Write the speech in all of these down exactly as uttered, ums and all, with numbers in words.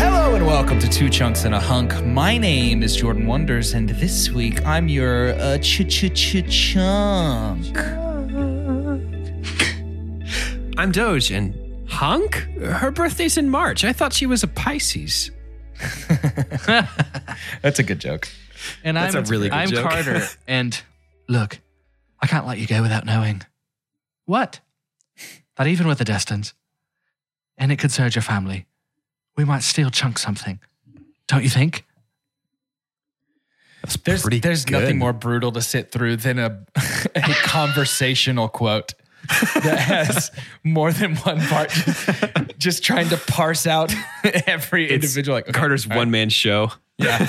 Hello and welcome to Two Chunks and a Hunk. My name is Jordan Wonders, and this week I'm your uh, ch-ch-ch-chunk. I'm Doge, and... Hunk? Her birthday's in March. I thought she was a Pisces. That's a good joke. And That's I'm, a really good I'm joke. I'm Carter, and look, I can't let you go without knowing. What? That even with the distance, and it could surge your family, we might still chunk something. Don't you think? That's there's pretty there's good. Nothing more brutal to sit through than a, a conversational quote. That has more than one part. Just, just trying to parse out every it's individual. Like, okay, Carter's right. One-man show. Yeah.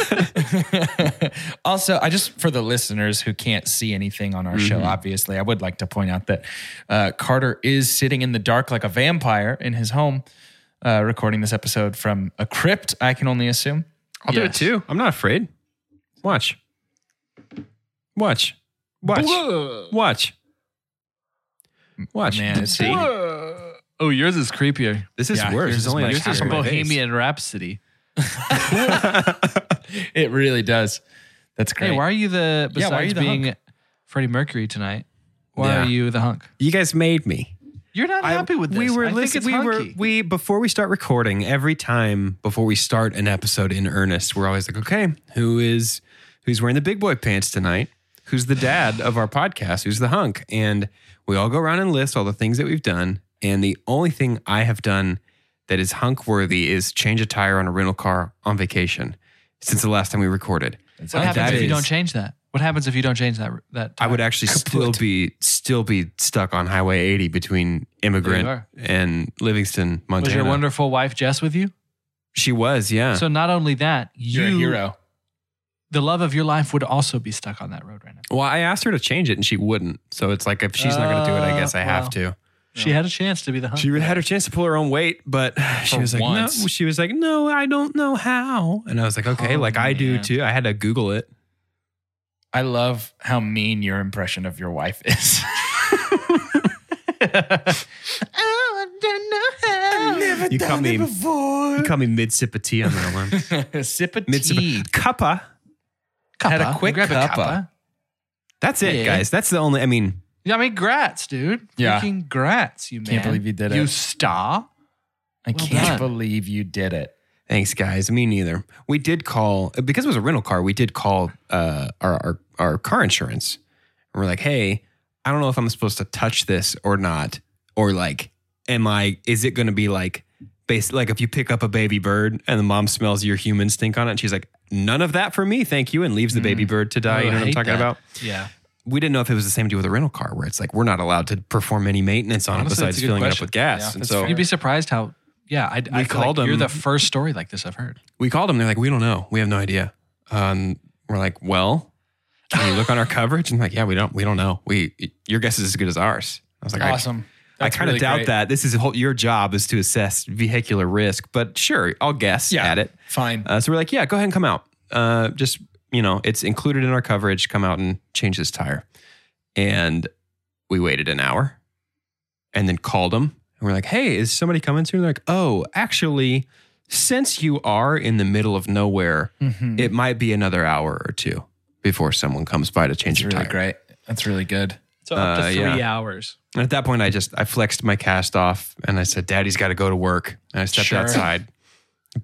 Also, I just, for the listeners who can't see anything on our mm-hmm. show, obviously, I would like to point out that uh, Carter is sitting in the dark like a vampire in his home, uh, recording this episode from a crypt, I can only assume. I'll yes. do it too. I'm not afraid. Watch. Watch. Watch. Whoa. Watch. Watch. Man, see? Oh, yours is creepier. This is yeah, worse. Yours is, only yours is Bohemian Rhapsody. It really does. That's great. Hey, why are you the, besides yeah, why are you the being hunk? Freddie Mercury tonight, why yeah. are you the hunk? You guys made me. You're not I, happy with this. We were, I listen, think it's we were we before we start recording, every time before we start an episode in earnest, we're always like, okay, who is who's wearing the big boy pants tonight? Who's the dad of our podcast? Who's the hunk? And we all go around and list all the things that we've done. And the only thing I have done that is hunk worthy is change a tire on a rental car on vacation since the last time we recorded. What and happens if is, you don't change that? What happens if you don't change that? That tire? I would actually still be still be stuck on Highway eighty between Immigrant and Livingston, Montana. Was your wonderful wife Jess with you? She was, yeah. So not only that, you, you're a hero. The love of your life would also be stuck on that road right now. Well, I asked her to change it and she wouldn't. So it's like, if she's uh, not going to do it, I guess I well, have to. She no. had a chance to be the hunk. She had her chance to pull her own weight, but she For was like, once. no, she was like, no, I don't know how. And I was like, okay, oh, like man. I do too. I had to Google it. I love how mean your impression of your wife is. Oh, I don't know how. I've never you done it me, before. You call me mid-sip of tea on that one. Sip of mid-sip tea. Of, cuppa. Cuppa. Had a quick cuppa. cuppa. That's it, yeah. guys. That's the only, I mean. Yeah, I mean, grats, dude. Yeah. Freaking grats, you man. Can't believe you did it. You star. I well can't done. believe you did it. Thanks, guys. Me neither. We did call, because it was a rental car, we did call uh, our, our, our car insurance. And we're like, hey, I don't know if I'm supposed to touch this or not. Or like, am I, is it going to be like, basically, like if you pick up a baby bird and the mom smells your human stink on it, and she's like, none of that for me, thank you, and leaves the baby bird to die. Oh, you know I what I'm talking that. about? Yeah. We didn't know if it was the same deal with a rental car where it's like, we're not allowed to perform any maintenance on Honestly, it besides filling question. it up with gas. Yeah, and so, you'd be surprised how, yeah, I, I called like them. You're the first story like this I've heard. We called them. They're like, we don't know. We have no idea. Um, we're like, well, can you look on our coverage? And like, yeah, we don't, we don't know. We, your guess is as good as ours. I was like, awesome. I, That's I kind of really doubt great. that. This is a whole, your job is to assess vehicular risk, but sure, I'll guess yeah, at it. Fine. Uh, so we're like, yeah, go ahead and come out. Uh, just you know, it's included in our coverage. Come out and change this tire. And we waited an hour and then called them. And we're like, hey, is somebody coming soon? They're like, oh, actually, since you are in the middle of nowhere, mm-hmm. it might be another hour or two before someone comes by to change your really tire. Great. That's really good. So up to uh, three yeah. hours. And at that point, I just, I flexed my cast off and I said, Daddy's got to go to work. And I stepped sure. outside,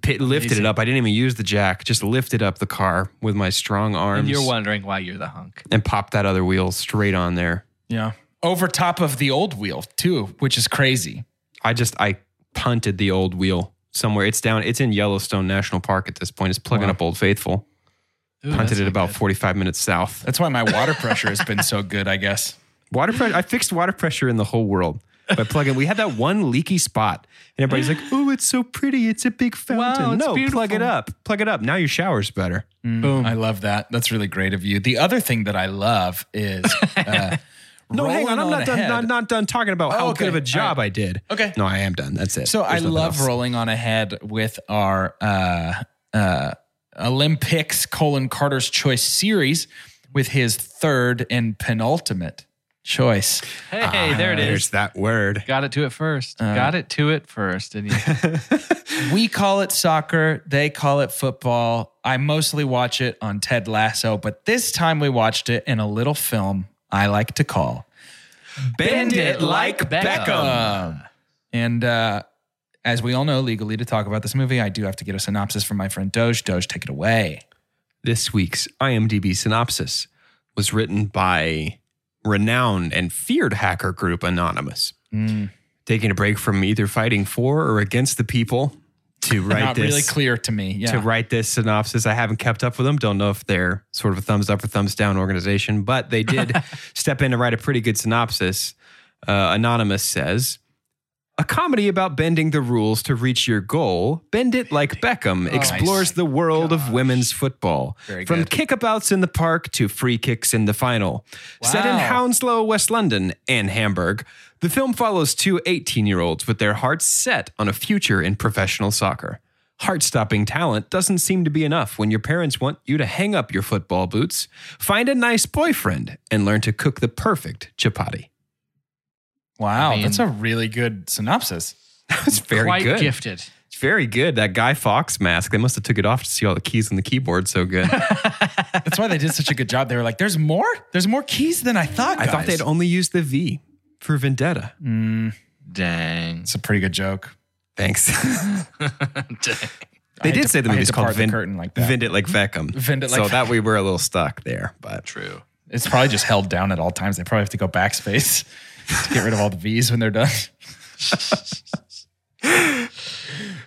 pit, lifted Easy. it up. I didn't even use the jack, just lifted up the car with my strong arms. And you're wondering why you're the hunk. And popped that other wheel straight on there. Yeah. Over top of the old wheel too, which is crazy. I just, I punted the old wheel somewhere. It's down, it's in Yellowstone National Park at this point. It's plugging wow. up Old Faithful. Ooh, punted it about good. forty-five minutes south. That's why my water pressure has been so good, I guess. Water pressure. I fixed water pressure in the whole world by plugging. We had that one leaky spot, and everybody's like, "Oh, it's so pretty! It's a big fountain." Wow, no, beautiful. Plug it up. Plug it up. Now your shower's better. Mm, Boom. I love that. That's really great of you. The other thing that I love is uh, no. Hang on, I'm not done. Not, not done talking about oh, how okay. good of a job right. I did. Okay. No, I am done. That's it. So There's I love else. rolling on ahead with our uh, uh, Olympics: colon Carter's Choice series with his third and penultimate. Choice. Hey, ah, there it is. There's that word. Got it to it first. Uh, Got it to it first. Didn't you? We call it soccer. They call it football. I mostly watch it on Ted Lasso, but this time we watched it in a little film I like to call Bend, Bend It Like Beckham. Beckham. And uh, as we all know, legally, to talk about this movie, I do have to get a synopsis from my friend Doge. Doge, take it away. This week's IMDb synopsis was written by renowned and feared hacker group Anonymous. Mm. Taking a break from either fighting for or against the people to write Not this. Not really clear to me. Yeah. To write this synopsis. I haven't kept up with them. Don't know if they're sort of a thumbs up or thumbs down organization, but they did step in to write a pretty good synopsis. Uh, Anonymous says, a comedy about bending the rules to reach your goal, Bend It Like Beckham oh, explores nice. the world Gosh. of women's football. Very From good. kickabouts in the park to free kicks in the final. Wow. Set in Hounslow, West London and Hamburg, the film follows two eighteen-year-olds with their hearts set on a future in professional soccer. Heart-stopping talent doesn't seem to be enough when your parents want you to hang up your football boots, find a nice boyfriend, and learn to cook the perfect chapati. Wow, I mean, that's a really good synopsis. That's very quite good. Quite gifted. It's very good. That Guy Fawkes mask, they must have took it off to see all the keys on the keyboard so good. That's why they did such a good job. They were like, there's more? There's more keys than I thought, guys. I thought they'd only used the V for Vendetta. Mm, dang. It's a pretty good joke. Thanks. Dang. They did to, say the movie's called Vend like It Like Beckham. Vend It Like So Beckham. That we were a little stuck there. But True. It's probably just held down at all times. They probably have to go backspace to get rid of all the V's when they're done.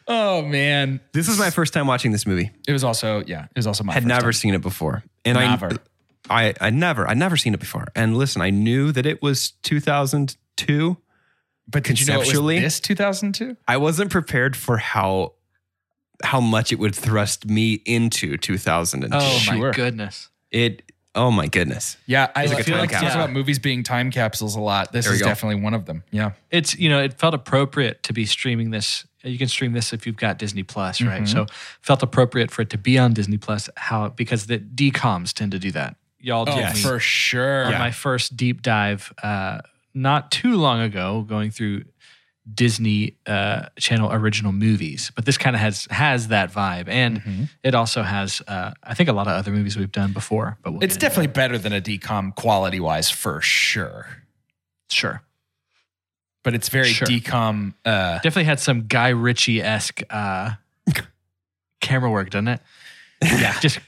Oh, man. This was my first time watching this movie. It was also, yeah, it was also my Had first time. Had never seen it before. And never. I, I, I never, I'd never seen it before. And listen, I knew that it was two thousand two. But did you know it was this two thousand two? I wasn't prepared for how how much it would thrust me into two thousand two. Oh, sure. My goodness. It... Oh my goodness! Yeah, I like feel like it talks about movies being time capsules a lot. This is go. definitely one of them. Yeah, it's you know it felt appropriate to be streaming this. You can stream this if you've got Disney Plus, right? Mm-hmm. So felt appropriate for it to be on Disney Plus. How because the D COMs tend to do that. Y'all did oh, yes. for sure. On yeah. my first deep dive, uh, not too long ago, going through Disney uh, Channel original movies, but this kind of has has that vibe, and mm-hmm. it also has uh, I think a lot of other movies we've done before. But we'll it's definitely better than a D COM quality wise, for sure. Sure, but it's very sure. D COM. Uh, definitely had some Guy Ritchie esque uh, camera work, doesn't it? Yeah, just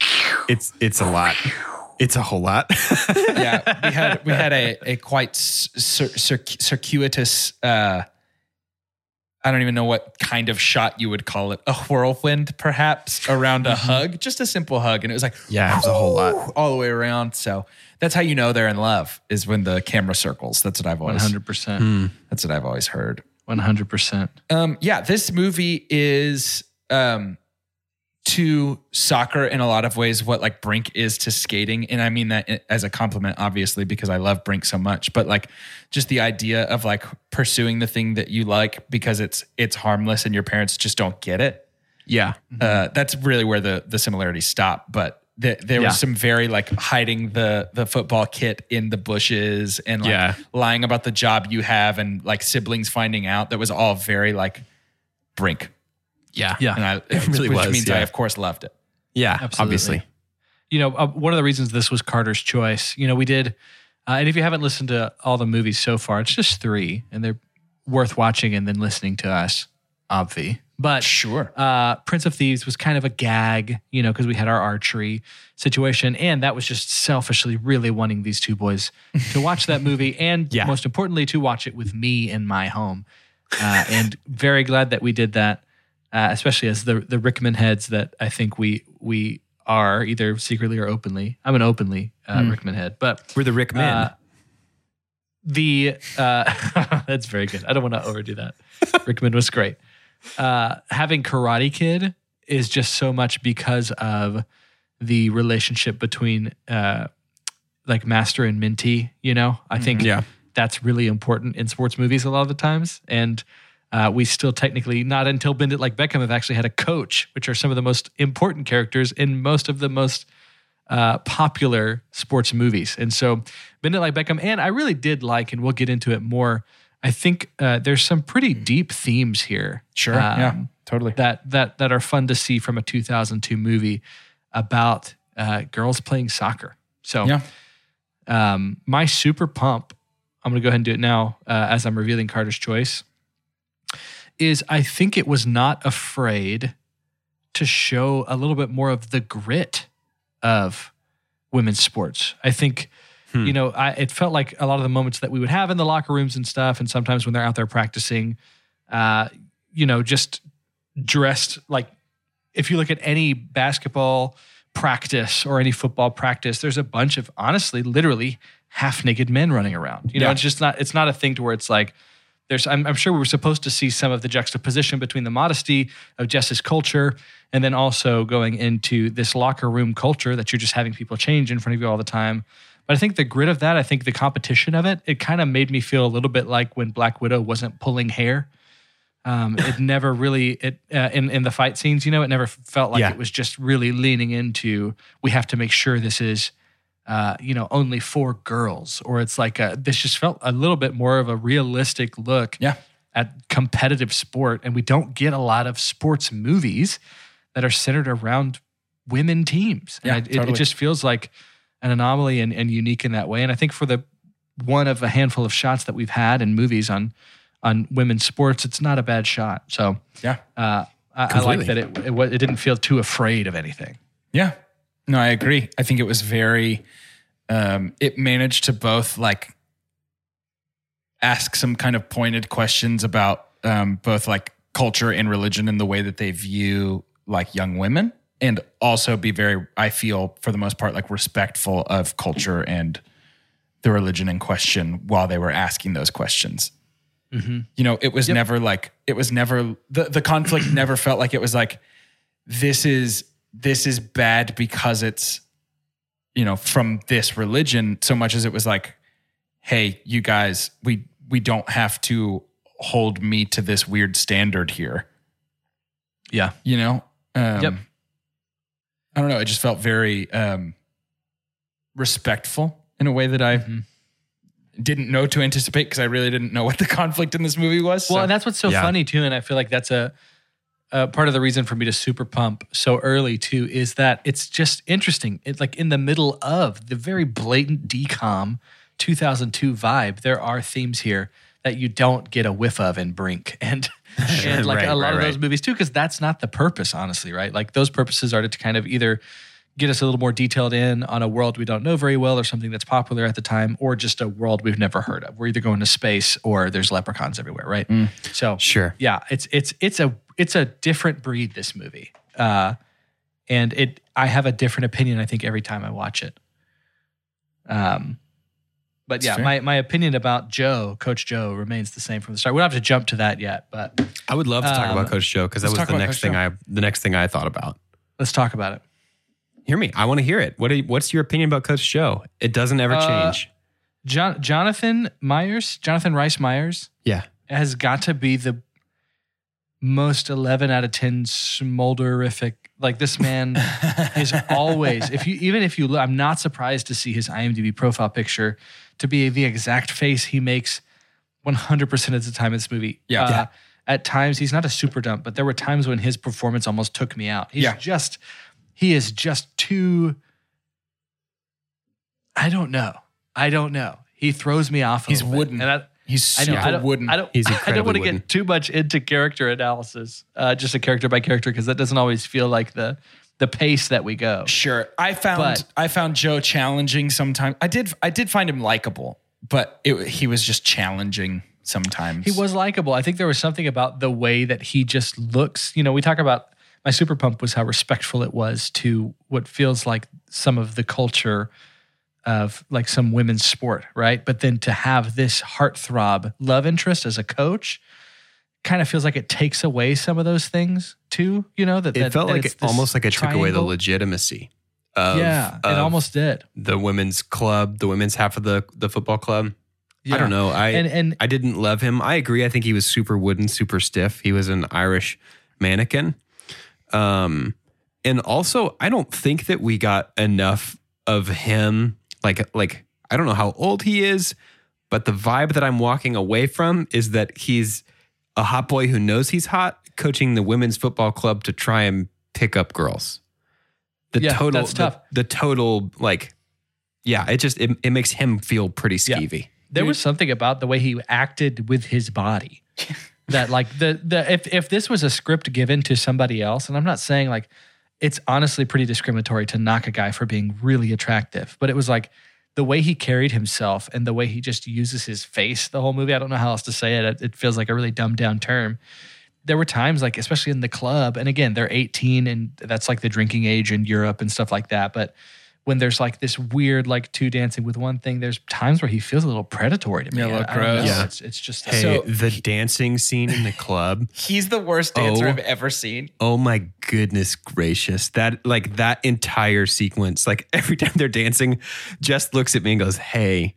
it's it's a lot. It's a whole lot. Yeah, we had we had a a quite cir- cir- circuitous. Uh, I don't even know what kind of shot you would call it. A whirlwind, perhaps, around a hug. Just a simple hug. And it was like, yeah, it was a whole lot. All the way around. So that's how you know they're in love, is when the camera circles. That's what I've always... one hundred percent. Hmm. That's what I've always heard. one hundred percent. Um, yeah, this movie is um, to soccer in a lot of ways what like Brink is to skating. And I mean that as a compliment, obviously, because I love Brink so much. But like just the idea of like pursuing the thing that you like because it's it's harmless and your parents just don't get it. Yeah. Mm-hmm. Uh, that's really where the the similarities stop. But the, there yeah. was some very like hiding the the football kit in the bushes and like yeah. lying about the job you have and like siblings finding out. That was all very like Brink. Yeah. Yeah. And I, it really which was. Which means yeah. I, of course, loved it. Yeah, absolutely. Obviously. You know, uh, one of the reasons this was Carter's choice, you know, we did, uh, and if you haven't listened to all the movies so far, it's just three, and they're worth watching and then listening to us, obvi. But sure, uh, Prince of Thieves was kind of a gag, you know, because we had our archery situation, and that was just selfishly really wanting these two boys to watch that movie, and yeah. most importantly, to watch it with me in my home. Uh, and very glad that we did that, uh, especially as the the Rickman heads that I think we we are, either secretly or openly. I'm an openly uh, mm. Rickman head, but we're the Rickmen. Uh, the uh, that's very good. I don't want to overdo that. Rickman was great. Uh, having Karate Kid is just so much because of the relationship between uh, like master and mentee, you know? I think yeah. that's really important in sports movies a lot of the times. And uh, we still technically, not until Bend It Like Beckham, have actually had a coach, which are some of the most important characters in most of the most uh, popular sports movies. And so Bend It Like Beckham, and I really did like, and we'll get into it more, I think uh, there's some pretty deep themes here. Sure, um, yeah, totally. That that that are fun to see from a two thousand two movie about uh, girls playing soccer. So, yeah. um, my super pump, I'm going to go ahead and do it now uh, as I'm revealing Carter's choice, is I think it was not afraid to show a little bit more of the grit of women's sports. I think... You know, I, it felt like a lot of the moments that we would have in the locker rooms and stuff, and sometimes when they're out there practicing, uh, you know, just dressed like, if you look at any basketball practice or any football practice, there's a bunch of, honestly, literally half-naked men running around. You know, yeah. it's just not, it's not a thing to where it's like, there's, I'm, I'm sure we were supposed to see some of the juxtaposition between the modesty of Jess's culture and then also going into this locker room culture that you're just having people change in front of you all the time. But I think the grit of that, I think the competition of it, it kind of made me feel a little bit like when Black Widow wasn't pulling hair. Um, it never really, it uh, in, in the fight scenes, you know, it never felt like yeah. it was just really leaning into, we have to make sure this is, uh, you know, only for girls. Or it's like, a, this just felt a little bit more of a realistic look yeah. at competitive sport. And we don't get a lot of sports movies that are centered around women teams. And yeah, I, it, totally. it just feels like an anomaly and, and unique in that way. And I think for the one of a handful of shots that we've had in movies on on women's sports, it's not a bad shot. So yeah, uh, I, I like that it, it it didn't feel too afraid of anything. Yeah. No, I agree. I think it was very, um, it managed to both like ask some kind of pointed questions about um, both like culture and religion and the way that they view like young women. And also be very, I feel, for the most part, like respectful of culture and the religion in question while they were asking those questions. Mm-hmm. You know, it was yep. never like, it was never, the, the conflict never felt like it was like, this is, this is bad because it's, you know, from this religion, so much as it was like, hey, you guys, we, we don't have to hold me to this weird standard here. Yeah. You know? Um, yep. I don't know. It just felt very um, respectful in a way that I mm-hmm. didn't know to anticipate because I really didn't know what the conflict in this movie was. Well, so. And that's what's so yeah. funny too. And I feel like that's a, a part of the reason for me to super pump so early too is that it's just interesting. It's like in the middle of the very blatant DCOM two thousand two vibe, there are themes here that you don't get a whiff of in Brink and and like right, a lot right, of those right. movies too, because that's not the purpose, honestly, right? Like those purposes are to kind of either get us a little more detailed in on a world we don't know very well or something that's popular at the time or just a world we've never heard of. We're either going to space or there's leprechauns everywhere, right? Mm, so sure. yeah, it's it's it's a it's a different breed, this movie. Uh, and it I have a different opinion, I think, every time I watch it. Um But yeah, my, my opinion about Joe, Coach Joe, remains the same from the start. We don't have to jump to that yet, but I would love to talk um, about Coach Joe because that was the next Coach thing Joe. I the next thing I thought about. Let's talk about it. Hear me, I want to hear it. What are you, what's your opinion about Coach Joe? It doesn't ever uh, change. John, Jonathan Myers, Jonathan Rhys Meyers, yeah, has got to be the most eleven out of ten smolderific Like this man is always, if you, even if you look, I'm not surprised to see his IMDb profile picture to be the exact face he makes one hundred percent of the time in this movie. Yeah. Uh, yeah. At times, he's not a super dump, but there were times when his performance almost took me out. He's yeah. just, he is just too, I don't know. I don't know. He throws me off a He's wooden. And I, He's super I know, I don't, wooden. I don't, He's incredibly I don't want to get too much into character analysis, uh, just a character by character, because that doesn't always feel like the the pace that we go. Sure. I found but, I found Joe challenging sometimes. I did I did find him likable, but it, he was just challenging sometimes. He was likable. I think there was something about the way that he just looks. You know, we talk about my super pump was how respectful it was to what feels like some of the culture of like some women's sport, right? But then to have this heartthrob love interest as a coach kind of feels like it takes away some of those things too, you know? That It that, felt that like it, almost like it triangle. took away the legitimacy of, yeah, of it almost did. The women's club, the women's half of the, the football club. Yeah. I don't know. I and, and, I didn't love him. I agree. I think he was super wooden, super stiff. He was an Irish mannequin. Um, and also, I don't think that we got enough of him. Like, like I don't know how old he is, but the vibe that I'm walking away from is that he's a hot boy who knows he's hot, coaching the women's football club to try and pick up girls. The yeah, total, that's tough. The, the total, like, yeah, it just, it, it makes him feel pretty skeevy. Yeah. There Dude. was something about the way he acted with his body that like the, the, if, if this was a script given to somebody else, and I'm not saying like, it's honestly pretty discriminatory to knock a guy for being really attractive. But it was like the way he carried himself and the way he just uses his face the whole movie. I don't know how else to say it. It feels like a really dumbed down term. There were times like, especially in the club, and again, they're eighteen and that's like the drinking age in Europe and stuff like that. But when there's like this weird, like two dancing with one thing, there's times where he feels a little predatory to me. Yeah, look gross. Yeah. It's, it's just hey, so, the he, dancing scene in the club. He's the worst dancer oh, I've ever seen. Oh my goodness gracious. That like that entire sequence, like every time they're dancing, Jess looks at me and goes, "Hey,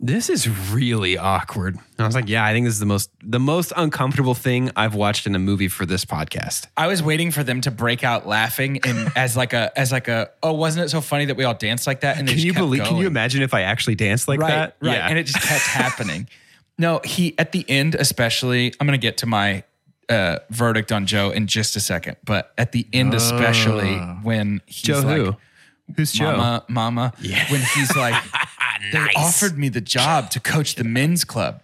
this is really awkward." And I was like, yeah, I think this is the most the most uncomfortable thing I've watched in a movie for this podcast. I was waiting for them to break out laughing and as like a as like a oh, wasn't it so funny that we all danced like that? And they can you believe going. Can you imagine if I actually danced like right, that? Right. Yeah. And it just kept happening. No, he at the end, especially, I'm gonna get to my uh, verdict on Joe in just a second, but at the end, oh. especially when he's Joe like who? Who's Joe? Mama, mama. Yeah. When he's like They nice. offered me the job to coach the men's club.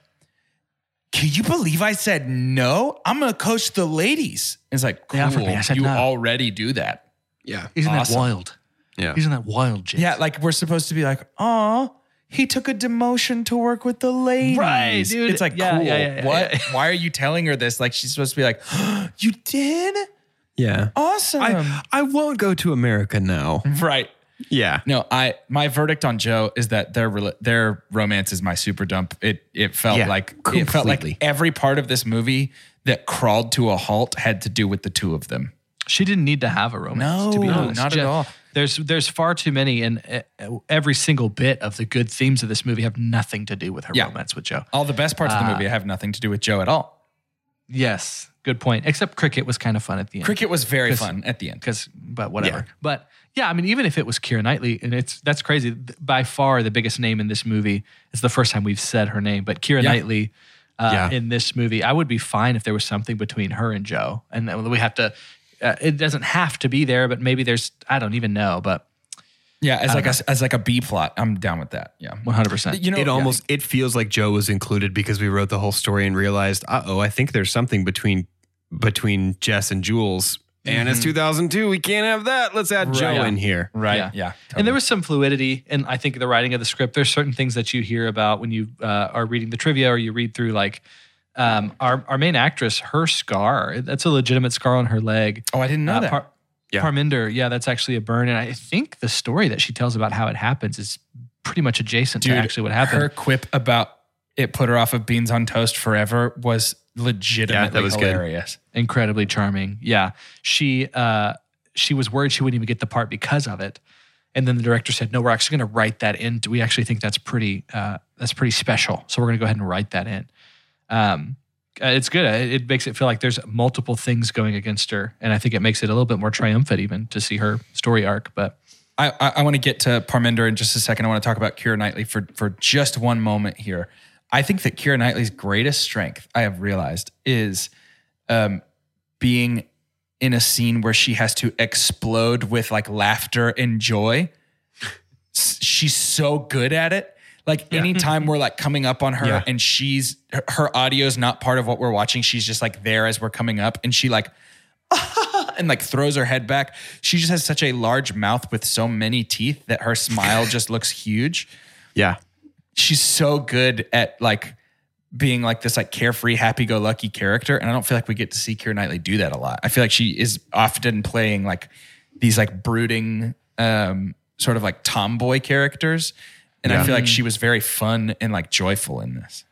Can you believe I said no? I'm going to coach the ladies. And it's like, cool, me, I said you no. already do that. Yeah. Isn't awesome. that wild? Yeah. Isn't that wild, James? Yeah, like we're supposed to be like, oh, he took a demotion to work with the ladies. Right, dude. It's like, yeah, cool. Yeah, yeah, yeah, what? Yeah. Why are you telling her this? Like she's supposed to be like, oh, you did? Yeah. Awesome. I, I won't go to America now. Right. Yeah. No, I my verdict on Joe is that their their romance is my super dump. It it felt yeah, like completely. It felt like every part of this movie that crawled to a halt had to do with the two of them. She didn't need to have a romance. No, to be honest. not Jeff, at all. There's there's far too many, and every single bit of the good themes of this movie have nothing to do with her yeah. romance with Joe. All the best parts uh, of the movie have nothing to do with Joe at all. Yes, good point. Except cricket was kind of fun at the end. Cricket was very fun at the end, because but whatever. Yeah. But. Yeah, I mean, even if it was Keira Knightley, and it's that's crazy. By far, the biggest name in this movie. It's the first time we've said her name, but Keira yeah. Knightley uh, yeah. in this movie, I would be fine if there was something between her and Joe. And we have to. Uh, it doesn't have to be there, but maybe there's. I don't even know, but yeah, as like know. a as like a B plot, I'm down with that. Yeah, one hundred percent. You know, it almost yeah. it feels like Joe was included because we wrote the whole story and realized, uh oh, I think there's something between between Jess and Jules. And it's two thousand two. We can't have that. Let's add right, Joe yeah. in here. Right. Yeah. yeah totally. And there was some fluidity in, I think, the writing of the script. There's certain things that you hear about when you uh, are reading the trivia or you read through, like, um, our, our main actress, her scar, that's a legitimate scar on her leg. Oh, I didn't know uh, that. Par- yeah. Parminder, yeah, that's actually a burn. And I think the story that she tells about how it happens is pretty much adjacent Dude, to actually what happened. Her quip about it put her off of beans on toast forever was... legitimately yeah, that was hilarious. Good. Incredibly charming. Yeah. She uh, she was worried she wouldn't even get the part because of it. And then the director said, no, we're actually going to write that in. We actually think that's pretty uh, that's pretty special. So we're going to go ahead and write that in. Um, uh, it's good. It, it makes it feel like there's multiple things going against her. And I think it makes it a little bit more triumphant even to see her story arc. But I, I, I want to get to Parminder in just a second. I want to talk about Keira Knightley for, for just one moment here. I think that Keira Knightley's greatest strength, I have realized, is um, being in a scene where she has to explode with like laughter and joy. She's so good at it. Like yeah. anytime we're like coming up on her yeah. and she's, her, her audio is not part of what we're watching. She's just like there as we're coming up and she like, and like throws her head back. She just has such a large mouth with so many teeth that her smile just looks huge. Yeah. She's so good at like being like this like carefree, happy-go-lucky character. And I don't feel like we get to see Keira Knightley do that a lot. I feel like she is often playing like these like brooding um, sort of like tomboy characters. And yeah. I feel like she was very fun and like joyful in this,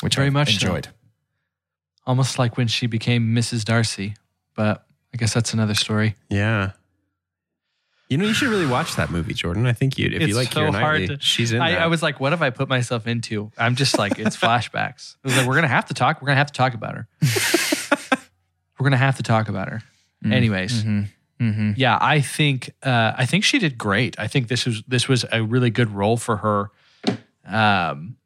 which very I much enjoyed. So. Almost like when she became Missus Darcy, but I guess that's another story. Yeah. You know, you should really watch that movie, Jordan. I think you'd, if it's you like so Keira Knightley, to, she's in I, that. I was like, what have I put myself into? I'm just like, it's flashbacks. I was like, we're going to have to talk. We're going to have to talk about her. we're going to have to talk about her. Mm. Anyways. Mm-hmm. Mm-hmm. Yeah, I think uh, I think she did great. I think this was this was a really good role for her, um,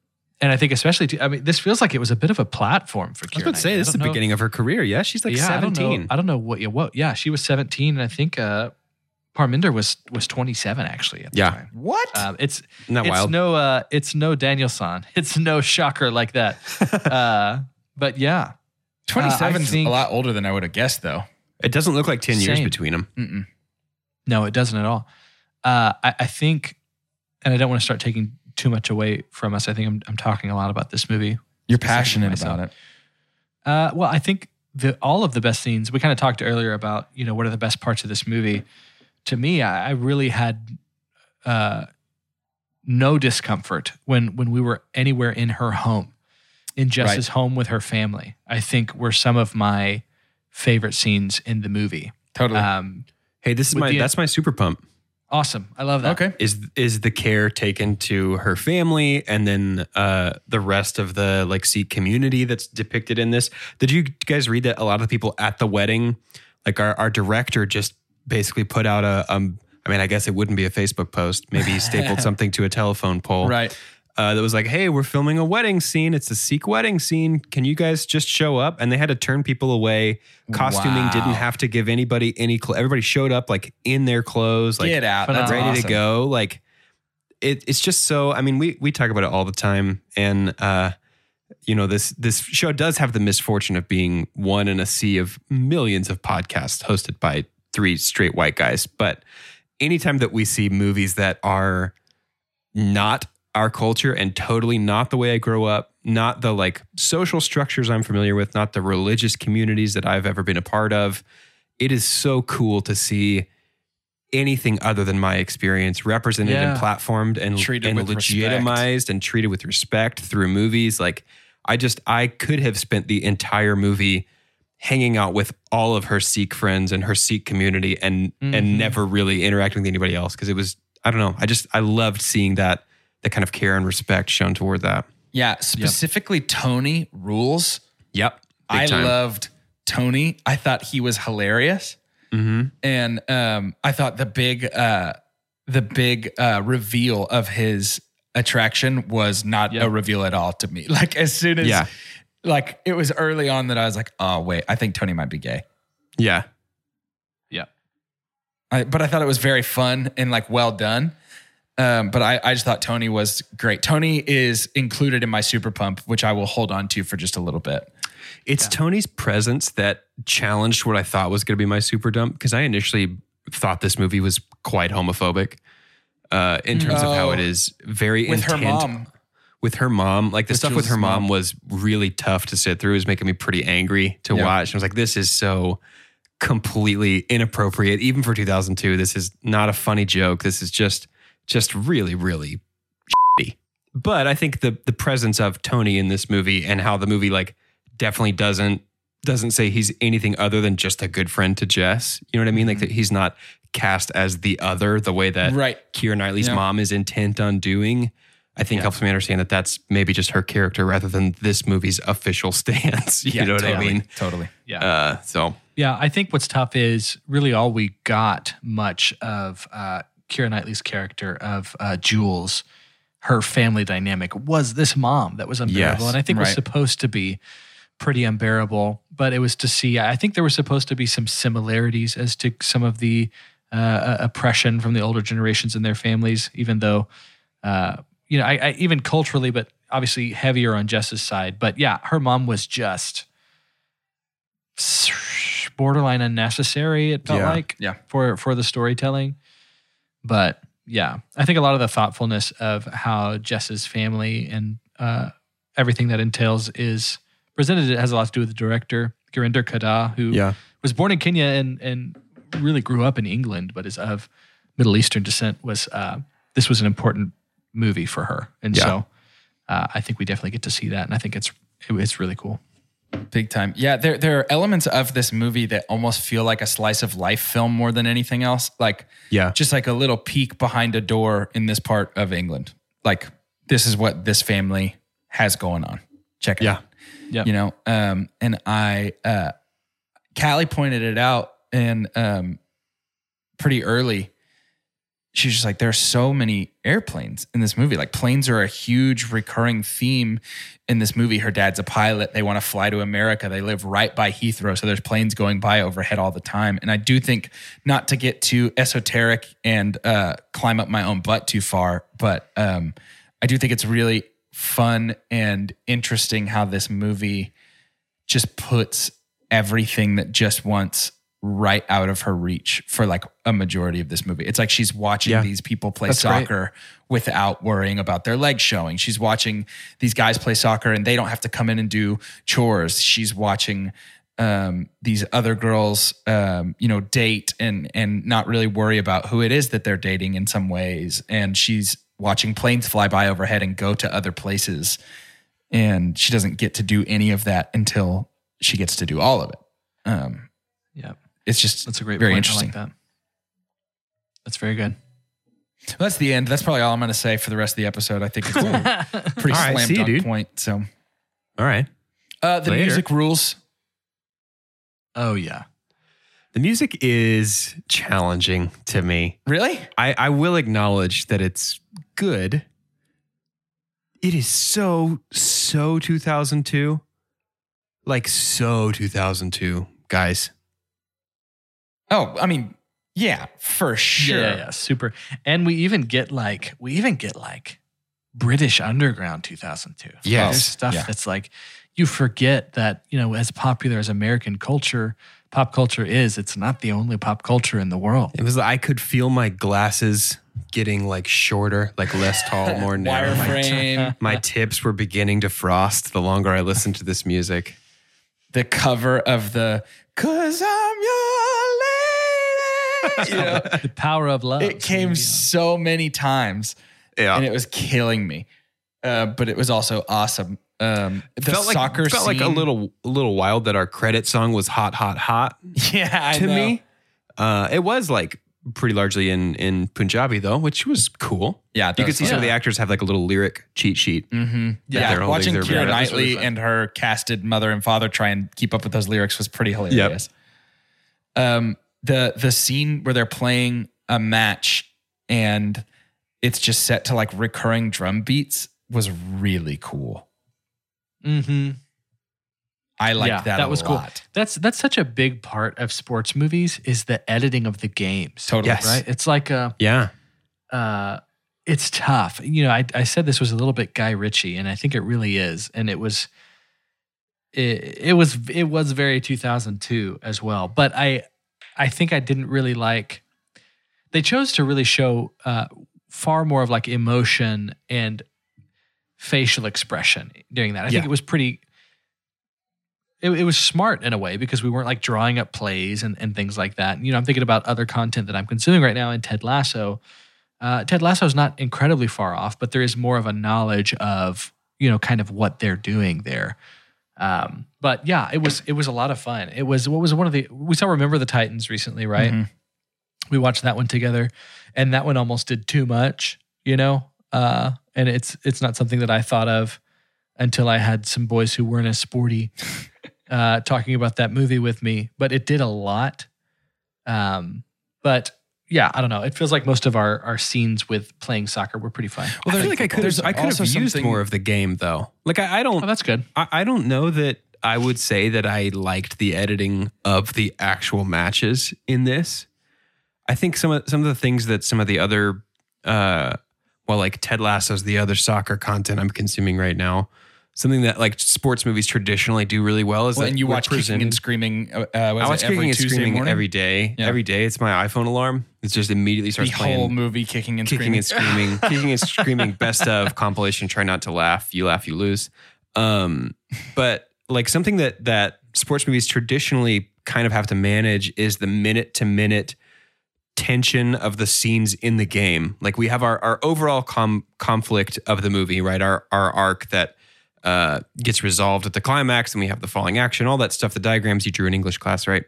and I think especially. To, I mean, this feels like it was a bit of a platform for Keira. I would say this is the know. beginning of her career. Yeah, she's like yeah, seventeen. I don't know, I don't know what. Yeah, what? Yeah, she was seventeen, and I think uh, Parminder was was twenty-seven actually at the yeah. time. What? Um, it's Isn't that it's wild? no uh, it's no Danielson. It's no shocker like that. uh, but yeah, twenty-seven uh, is a lot older than I would have guessed, though. It doesn't look like ten Same. years between them. Mm-mm. No, it doesn't at all. Uh, I, I think, and I don't want to start taking too much away from us. I think I'm, I'm talking a lot about this movie. You're passionate about it. Uh, well, I think the, all of the best scenes, we kind of talked earlier about, you know, what are the best parts of this movie. To me, I, I really had uh, no discomfort when, when we were anywhere in her home, in Jess's right. home with her family. I think were some of my favorite scenes in the movie. Totally. Um, hey, this is my the, that's my super pump. Awesome. I love that. Okay. Is is the care taken to her family and then uh, the rest of the like Sikh community that's depicted in this? Did you guys read that a lot of the people at the wedding, like our, our director just basically put out a um I mean, I guess it wouldn't be a Facebook post. Maybe he stapled something to a telephone pole. Right. Uh, that was like, hey, we're filming a wedding scene. It's a Sikh wedding scene. Can you guys just show up? And they had to turn people away. Costuming wow. didn't have to give anybody any clothes. Everybody showed up like in their clothes, like Get out. That's ready awesome. to go. Like it, it's just so. I mean, we we talk about it all the time, and uh, you know, this this show does have the misfortune of being one in a sea of millions of podcasts hosted by three straight white guys. But anytime that we see movies that are not our culture and totally not the way I grew up, not the like social structures I'm familiar with, not the religious communities that I've ever been a part of. It is so cool to see anything other than my experience represented yeah. and platformed and, treated and legitimized respect. and treated with respect through movies. Like I just, I could have spent the entire movie hanging out with all of her Sikh friends and her Sikh community and, mm-hmm. and never really interacting with anybody else. Cause it was, I don't know. I just, I loved seeing that. The kind of care and respect shown toward that. Yeah, specifically yep. Tony rules. Yep. Big I time. loved Tony. I thought he was hilarious. Mm-hmm. And um, I thought the big uh, the big uh, reveal of his attraction was not yep. a reveal at all to me. Like as soon as yeah. like it was early on that I was like, "Oh, wait, I think Tony might be gay." Yeah. Yeah. I, but I thought it was very fun and like well done. Um, but I, I just thought Tony was great. Tony is included in my super pump, which I will hold on to for just a little bit. It's yeah. Tony's presence that challenged what I thought was going to be my super dump, because I initially thought this movie was quite homophobic uh, in terms no. of how it is very with intent. Her mom. With her mom. Like the with stuff Jules with her mom, mom was really tough to sit through. It was making me pretty angry to yeah. watch. I was like, this is so completely inappropriate. Even for two thousand two, this is not a funny joke. This is just... Just really, really shitty. But I think the the presence of Tony in this movie and how the movie like definitely doesn't doesn't say he's anything other than just a good friend to Jess. You know what I mean? Mm-hmm. Like that he's not cast as the other the way that right. Keira Knightley's yeah. mom is intent on doing. I think yeah. helps me understand that that's maybe just her character rather than this movie's official stance. You yeah, know what totally, I mean? Totally. Yeah. Uh, so. Yeah, I think what's tough is really all we got much of uh, Keira Knightley's character of uh, Jules, her family dynamic was this mom that was unbearable. Yes, and I think right. was supposed to be pretty unbearable, but it was to see, I think there were supposed to be some similarities as to some of the uh, oppression from the older generations and their families, even though, uh, you know, I, I even culturally, but obviously heavier on Jess's side. But yeah, her mom was just borderline unnecessary, it felt yeah. like, yeah. for for the storytelling. But yeah, I think a lot of the thoughtfulness of how Jess's family and uh, everything that entails is presented, it has a lot to do with the director, Gurinder Kada, who yeah. was born in Kenya and and really grew up in England, but is of Middle Eastern descent. Was uh, this was an important movie for her. And yeah. so uh, I think we definitely get to see that. And I think it's it, it's really cool. Big time. Yeah, there there are elements of this movie that almost feel like a slice of life film more than anything else. Like, yeah. just like a little peek behind a door in this part of England. Like, this is what this family has going on. Check it yeah. out. Yeah. You know, um, and I, uh, Callie pointed it out and um, pretty early. She's just like, there are so many airplanes in this movie. Like, planes are a huge recurring theme in this movie. Her dad's a pilot. They want to fly to America. They live right by Heathrow. So there's planes going by overhead all the time. And I do think, not to get too esoteric and uh, climb up my own butt too far, but um, I do think it's really fun and interesting how this movie just puts everything that Jess wants right out of her reach for like a majority of this movie. It's like she's watching yeah. these people play That's soccer great. Without worrying about their legs showing. She's watching these guys play soccer and they don't have to come in and do chores. She's watching um, these other girls, um, you know, date and and not really worry about who it is that they're dating in some ways. And she's watching planes fly by overhead and go to other places. And she doesn't get to do any of that until she gets to do all of it. Um, yeah. It's just that's a great very point. Interesting. I like that. That's very good. Well, that's the end. That's probably all I'm going to say for the rest of the episode. I think it's a pretty right, slammed on point. So, all right. Uh, the Later. music rules. Oh, yeah. The music is challenging to me. Really? I, I will acknowledge that it's good. It is so, so two thousand two. Like, so two thousand two, guys. Oh, I mean, yeah, for sure. Yeah, yeah, super. And we even get like, we even get like British Underground two thousand two. Yeah. There's stuff yeah. that's like, you forget that, you know, as popular as American culture, pop culture is, it's not the only pop culture in the world. It was like, I could feel my glasses getting like shorter, like less tall, more narrow. My, t- my tips were beginning to frost the longer I listened to this music. The cover of the, "Cause I'm your lady." You know, the power of love. It came so many times, yeah, and it was killing me. Uh, but it was also awesome. Um, the felt soccer like, felt scene, like a little, a little wild that our credit song was "Hot, Hot, Hot." Yeah, to I know. me, uh, it was like pretty largely in in Punjabi though, which was cool. Yeah, you could see yeah. some of the actors have like a little lyric cheat sheet. Mm-hmm. Yeah, yeah. Watching Keira Knightley and her casted mother and father try and keep up with those lyrics was pretty hilarious. Yep. Um. The the scene where they're playing a match and it's just set to like recurring drum beats was really cool. Mm-hmm. I liked yeah, that. That a was lot. cool. That's that's such a big part of sports movies is the editing of the games. Totally. Yes. Right. It's like a yeah. Uh, it's tough. You know, I I said this was a little bit Guy Ritchie, and I think it really is. And it was it, it was it was very two thousand two as well. But I. I think I didn't really like, they chose to really show uh, far more of like emotion and facial expression during that. I yeah. think it was pretty, it, it was smart in a way because we weren't like drawing up plays and, and things like that. And, you know, I'm thinking about other content that I'm consuming right now in Ted Lasso. Uh, Ted Lasso is not incredibly far off, but there is more of a knowledge of, you know, kind of what they're doing there. Um, but yeah, it was, it was a lot of fun. It was, what was one of the, we saw Remember the Titans recently, right? Mm-hmm. We watched that one together and that one almost did too much, you know, uh, and it's it's not something that I thought of until I had some boys who weren't as sporty uh, talking about that movie with me. But it did a lot. Um, but yeah, I don't know. It feels like most of our our scenes with playing soccer were pretty fun. Well, I feel like I could I could have used more of the game though. Like I, I don't. Oh, that's good. I, I don't know that I would say that I liked the editing of the actual matches in this. I think some of some of the things that some of the other, uh, well, like Ted Lasso's the other soccer content I'm consuming right now. Something that like sports movies traditionally do really well is well, that and you watch presented. Kicking and Screaming. Uh, I watch Kicking every and Tuesday Screaming morning? every day. Yeah. Every day, it's my iPhone alarm. It just immediately starts the playing. The whole movie, Kicking and Kicking Screaming. And Screaming. Kicking and Screaming, best of compilation. Try not to laugh. You laugh, you lose. Um, but like something that that sports movies traditionally kind of have to manage is the minute to minute tension of the scenes in the game. Like we have our our overall com- conflict of the movie, right? Our our arc that. Uh, gets resolved at the climax, and we have the falling action, all that stuff, the diagrams you drew in English class, right?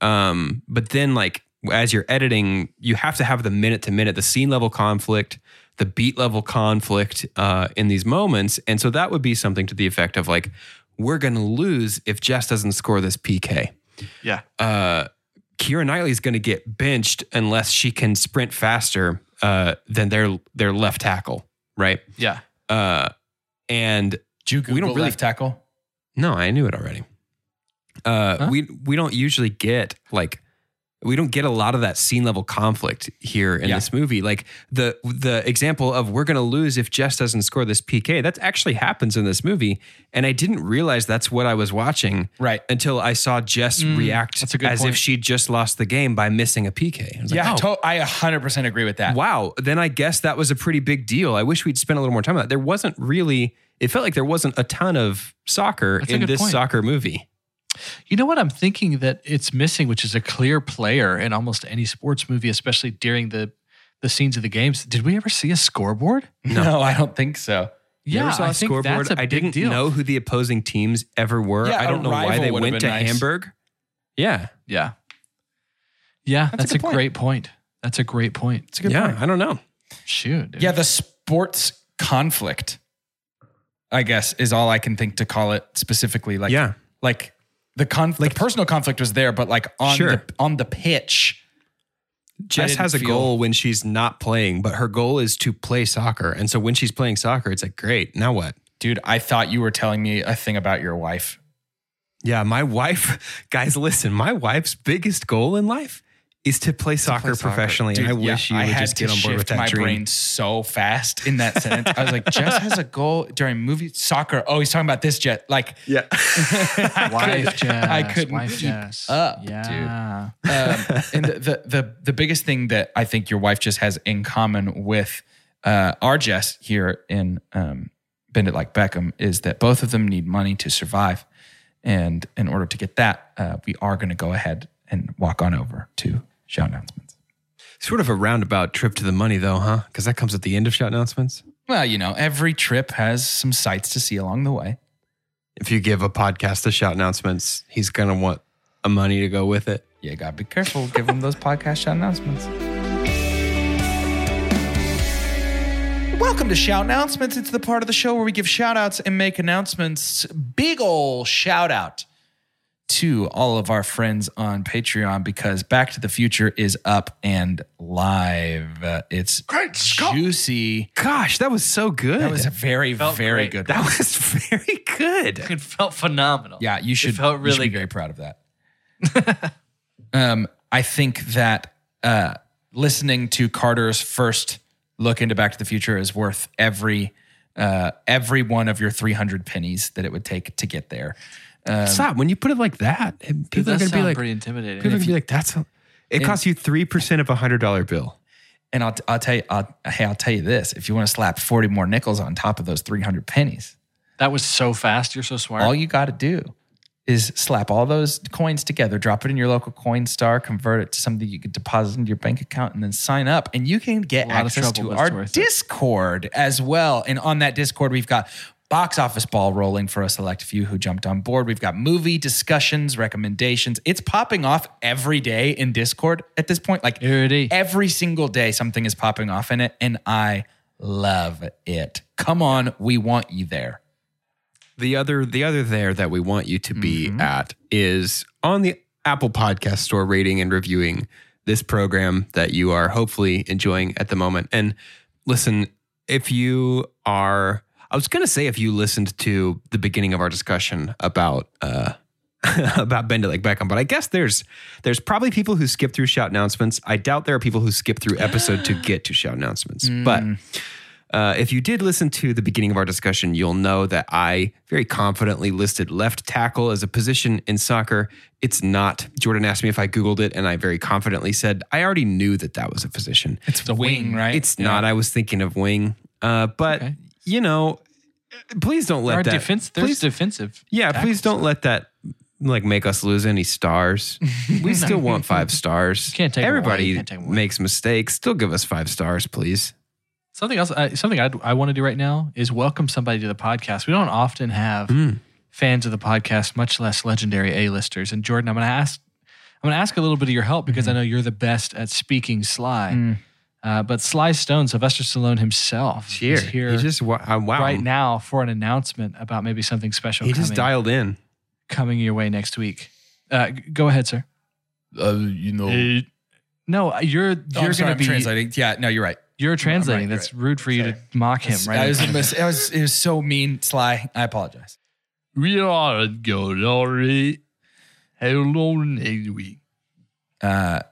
Um, but then, like, as you're editing, you have to have the minute-to-minute, the scene-level conflict, the beat-level conflict uh, in these moments. And so that would be something to the effect of, like, we're going to lose if Jess doesn't score this P K. Yeah. Uh, Keira Knightley's going to get benched unless she can sprint faster uh, than their their left tackle, right? Yeah. Uh, and... Do you Google we don't really left tackle? No, I knew it already. Uh, huh? We we don't usually get like we don't get a lot of that scene level conflict here in yeah. this movie. Like the the example of we're going to lose if Jess doesn't score this P K. That actually happens in this movie, and I didn't realize that's what I was watching right until I saw Jess mm, react as point. if she just lost the game by missing a P K. I was yeah, like, oh. I one hundred percent agree with that. Wow, then I guess that was a pretty big deal. I wish we'd spent a little more time on that. There wasn't really. It felt like there wasn't a ton of soccer That's in this point. soccer movie. You know what I'm thinking that it's missing, which is a clear player in almost any sports movie, especially during the, the scenes of the games. Did we ever see a scoreboard? No, no I don't think so. Yeah, Never saw I a think scoreboard. That's a big I didn't deal. know who the opposing teams ever were. Yeah, I don't know why they went to nice. Hamburg. Yeah. Yeah. Yeah, that's, that's a, a point. great point. That's a great point. It's a good yeah, point. I don't know. Shoot. Dude. Yeah, the sports conflict. I guess is all I can think to call it specifically. Like, yeah. like the conflict, like, the personal conflict was there, but like on sure. the on the pitch, Jess has a feel- goal when she's not playing, but her goal is to play soccer. And so when she's playing soccer, it's like, great, now what? Dude, I thought you were telling me a thing about your wife. Yeah, my wife, guys, listen, my wife's biggest goal in life is to play soccer to play professionally. Soccer. Dude, and I yeah, wish you would I had just get on board with that my dream. Brain so fast in that sentence. I was like, Jess has a goal during movie soccer. Oh, he's talking about this Jess. Like, yeah. wife Jess. I couldn't wife keep Jess. up, yeah. dude. Um, and the, the, the biggest thing that I think your wife just has in common with uh, our Jess here in um, Bend It Like Beckham is that both of them need money to survive. And in order to get that, uh, we are going to go ahead and walk on over to... Shout announcements. Sort of a roundabout trip to the money though, huh? Because that comes at the end of shout announcements. Well, you know, every trip has some sights to see along the way. If you give a podcast to shout announcements, he's going to want a money to go with it. Yeah, got to be careful. Give him those podcast shout announcements. Welcome to Shout Announcements. It's the part of the show where we give shout outs and make announcements. Big ol' shout out to all of our friends on Patreon, because Back to the Future is up and live. Uh, it's great, juicy. Gosh, that was so good. That was a very, felt very great. good. That one. was very good. It felt phenomenal. Yeah, you should, it felt really you should be good. very proud of that. um, I think that uh, listening to Carter's first look into Back to the Future is worth every uh, every one of your three hundred pennies that it would take to get there. Um, Stop. When you put it like that, people are going to be like, pretty intimidating. People are going to be like, that's a, it costs you three percent of a hundred dollar bill. And I'll, I'll tell you, I'll, hey, I'll tell you this. If you want to slap forty more nickels on top of those three hundred pennies. That was so fast. You're so smart. All you got to do is slap all those coins together, drop it in your local Coinstar, convert it to something you could deposit into your bank account, and then sign up. And you can get access to our Discord as well. And on that Discord, we've got box office ball rolling for a select few who jumped on board. We've got movie discussions, recommendations. It's popping off every day in Discord at this point. Like every single day, something is popping off in it. And I love it. Come on, we want you there. The other, the other there that we want you to be mm-hmm. at is on the Apple Podcast Store, rating and reviewing this program that you are hopefully enjoying at the moment. And listen, if you are, I was going to say, if you listened to the beginning of our discussion about, uh, about Bend It Like Beckham, but I guess there's there's probably people who skip through shout announcements. I doubt there are people who skip through episode to get to shout announcements. Mm. But uh, if you did listen to the beginning of our discussion, you'll know that I very confidently listed left tackle as a position in soccer. It's not. Jordan asked me if I Googled it, and I very confidently said, I already knew that that was a position. It's the wing, wing, right? It's yeah. not. I was thinking of wing. Uh, but, okay. you know, please don't let that. Defense, there's please, defensive. Yeah, tackles. Please don't let that. Like make us lose any stars. We still want five stars. Can't take everybody can't take makes mistakes. Still give us five stars, please. Something else, uh, something I'd, I want to do right now is welcome somebody to the podcast. We don't often have mm. fans of the podcast, much less legendary A-listers. And Jordan, I'm going to ask, I'm going to ask a little bit of your help because mm. I know you're the best at speaking Sly. Mm. Uh, but Sly Stone, Sylvester Stallone himself, here. is here he just, wow. right now for an announcement about maybe something special. He coming. just dialed in. Coming your way next week. Uh, go ahead, sir. Uh, you know, uh, no, you're you're oh, going to be translating. Yeah, no, you're right. You're translating. No, right, That's you're right. rude for you sorry. to mock him, That's, right? I was, it, was, it, was, it was so mean, Sly. I apologize. We are going already. Hello, next week. Uh,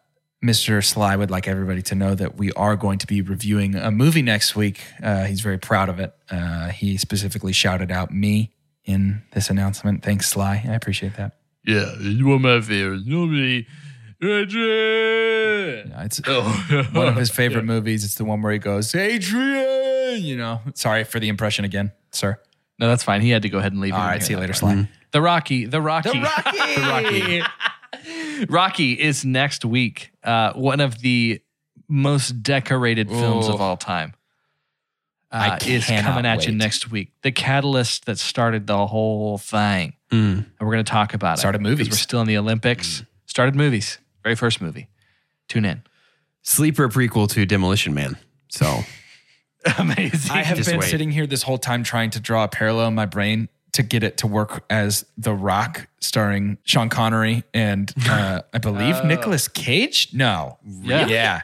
Mister Sly would like everybody to know that we are going to be reviewing a movie next week. Uh, he's very proud of it. Uh, he specifically shouted out me. In this announcement. Thanks, Sly. I appreciate that. Yeah, it's one of my favorites. Nobody. Adrian! Yeah, it's oh. one of his favorite yeah. movies. It's the one where he goes, Adrian! You know, sorry for the impression again, sir. No, that's fine. He had to go ahead and leave. All right, see you later, part. Sly. Mm-hmm. The Rocky. The Rocky. The Rocky. the Rocky. Rocky is next week. Uh, one of the most decorated Ooh. films of all time. Uh, is coming at wait. you next week. The catalyst that started the whole thing. Mm. And we're going to talk about started it. Started movies. We're still in the Olympics. Mm. Started movies. Very first movie. Tune in. Sleeper prequel to Demolition Man. So amazing. I have Just been wait. sitting here this whole time trying to draw a parallel in my brain to get it to work as The Rock starring Sean Connery and uh, I believe uh, Nicolas Cage? No. Yeah. yeah.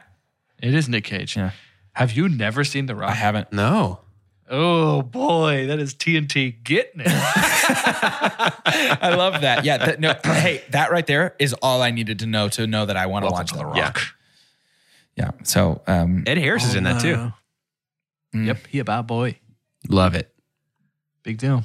It is Nick Cage. Yeah. Have you never seen The Rock? I haven't. No. Oh, boy. That is T N T getting it. I love that. Yeah. That, no. Hey, that right there is all I needed to know to know that I want to watch The Rock. Yeah. yeah. So um, Ed Harris oh, is in that, too. Uh, mm. Yep. He a bad boy. Love it. Big deal.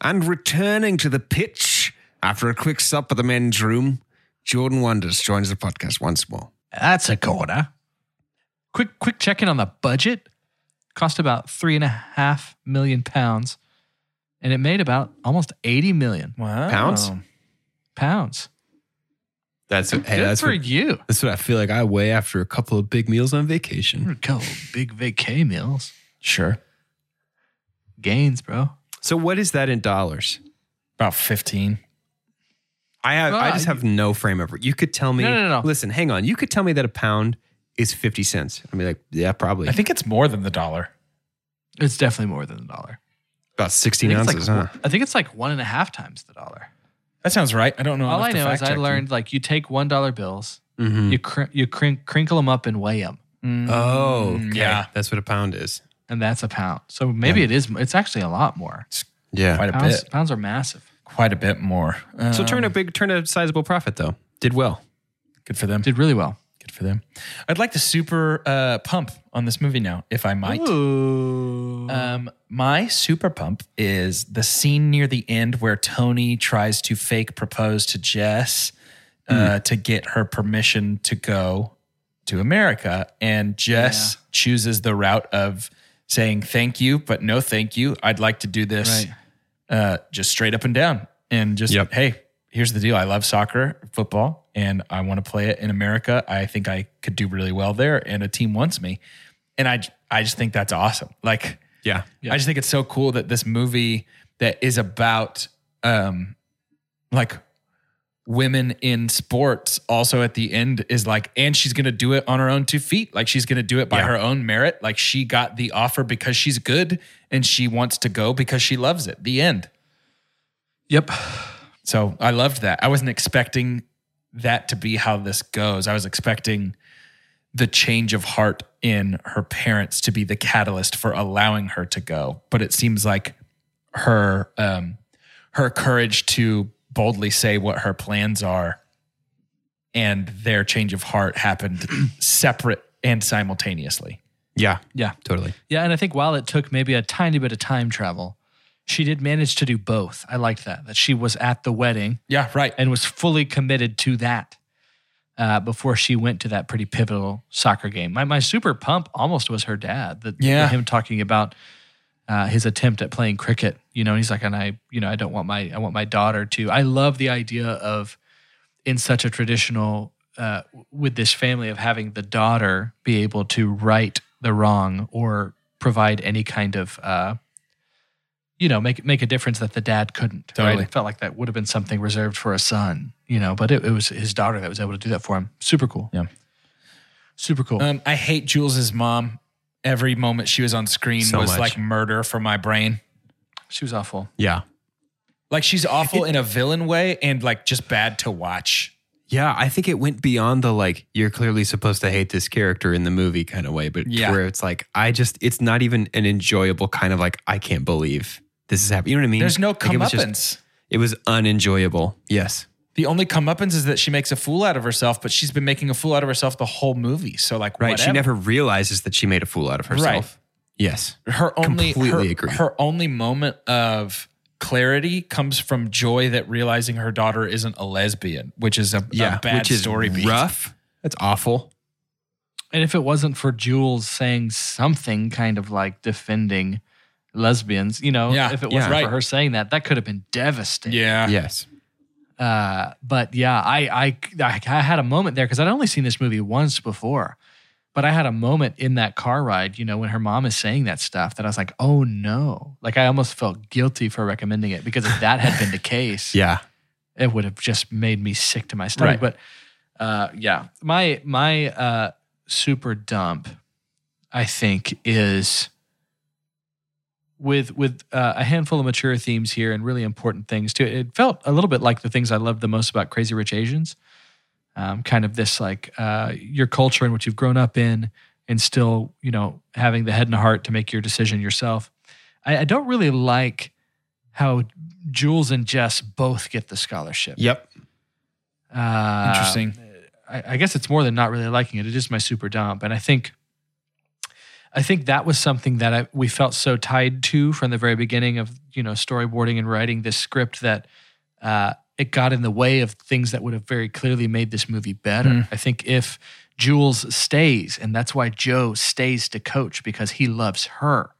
And returning to the pitch after a quick sup at the men's room, Jordan Wonders joins the podcast once more. That's a corner. Quick, quick check-in on the budget. Cost about three and a half million pounds, and it made about almost eighty million. Wow, pounds, pounds. That's what, hey, good that's for what, you. That's what I feel like I weigh after a couple of big meals on vacation. A couple of big vacay meals, sure. Gains, bro. So what is that in dollars? About fifteen. I have. Uh, I just have no frame of it. You could tell me. No, no, no. Listen, hang on. You could tell me that a pound is fifty cents. I'd be like, yeah, probably. I think it's more than the dollar. It's definitely more than the dollar. About sixteen ounces, like, huh? I think it's like one and a half times the dollar. That sounds right. I don't know. All I know is I learned, like, you take one dollar bills Mm-hmm. You cr- you cr- crinkle them up and weigh them. Mm-hmm. Oh, okay. Yeah. That's what a pound is. And that's a pound. So maybe yeah. it is. It's actually a lot more. It's yeah. Quite a pounds, bit. Pounds are massive. Quite a bit more. Um, so turn a big, turn a sizable profit though. Did well. Good for them. Did really well. Good for them. I'd like to super uh, pump on this movie now, if I might. Ooh. Um, my super pump is the scene near the end where Tony tries to fake propose to Jess uh, mm. to get her permission to go to America. And Jess yeah. chooses the route of saying, thank you, but no thank you. I'd like to do this right. uh, just straight up and down. And just, yep. hey, here's the deal. I love soccer, football, and I want to play it in America. I think I could do really well there, and a team wants me. And I, I just think that's awesome. Like, yeah, yeah. I just think it's so cool that this movie that is about, um, like, women in sports also at the end is like, and she's going to do it on her own two feet. Like she's going to do it by yeah. her own merit. Like she got the offer because she's good and she wants to go because she loves it. The end. Yep. So I loved that. I wasn't expecting that to be how this goes. I was expecting the change of heart in her parents to be the catalyst for allowing her to go. But it seems like her, um, her courage to boldly say what her plans are and their change of heart happened separate and simultaneously. Yeah. Yeah. Totally. Yeah. And I think while it took maybe a tiny bit of time travel, she did manage to do both. I liked that, that she was at the wedding. Yeah. Right. And was fully committed to that uh, before she went to that pretty pivotal soccer game. My my super pump almost was her dad. The, yeah. Him talking about Uh, his attempt at playing cricket, you know, he's like, and I, you know, I don't want my, I want my daughter to. I love the idea of, in such a traditional, uh, with this family, of having the daughter be able to right the wrong or provide any kind of, uh, you know, make make a difference that the dad couldn't. Totally. Right? It felt like that would have been something reserved for a son, you know, but it, it was his daughter that was able to do that for him. Super cool. Yeah. Super cool. Um, I hate Jules's mom. Every moment she was on screen so was much. Like murder for my brain. She was awful. Yeah. Like she's awful it, in a villain way and like just bad to watch. Yeah. I think it went beyond the like, you're clearly supposed to hate this character in the movie kind of way, but yeah. where it's like, I just, it's not even an enjoyable kind of like, I can't believe this is happening. You know what I mean? There's no comeuppance. Like it, was just, it was unenjoyable. Yes. The only comeuppance is that she makes a fool out of herself, but she's been making a fool out of herself the whole movie. So like, right? Whatever. She never realizes that she made a fool out of herself. Right. Yes, her only completely her, agree. Her only moment of clarity comes from joy that realizing her daughter isn't a lesbian, which is a, yeah, a bad which is story. Rough. Beat. That's awful. And if it wasn't for Jules saying something kind of like defending lesbians, you know, yeah, if it wasn't yeah, right. for her saying that, that could have been devastating. Yeah. Yes. Uh, but yeah, I, I, I had a moment there because I'd only seen this movie once before, but I had a moment in that car ride, you know, when her mom is saying that stuff that I was like, oh no. Like I almost felt guilty for recommending it because if that had been the case, yeah, it would have just made me sick to my stomach. Right. But, uh, yeah, my, my, uh, super dump, I think is with with uh, a handful of mature themes here and really important things too. It felt a little bit like the things I loved the most about Crazy Rich Asians. Um, kind of this like uh, your culture and what you've grown up in and still, you know, having the head and heart to make your decision yourself. I, I don't really like how Jules and Jess both get the scholarship. Yep. Uh, Interesting. I, I guess it's more than not really liking it. It is my super dump. And I think I think that was something that I, we felt so tied to from the very beginning of, you know, storyboarding and writing this script that uh, it got in the way of things that would have very clearly made this movie better. Mm. I think if Jules stays, and that's why Joe stays to coach because he loves her,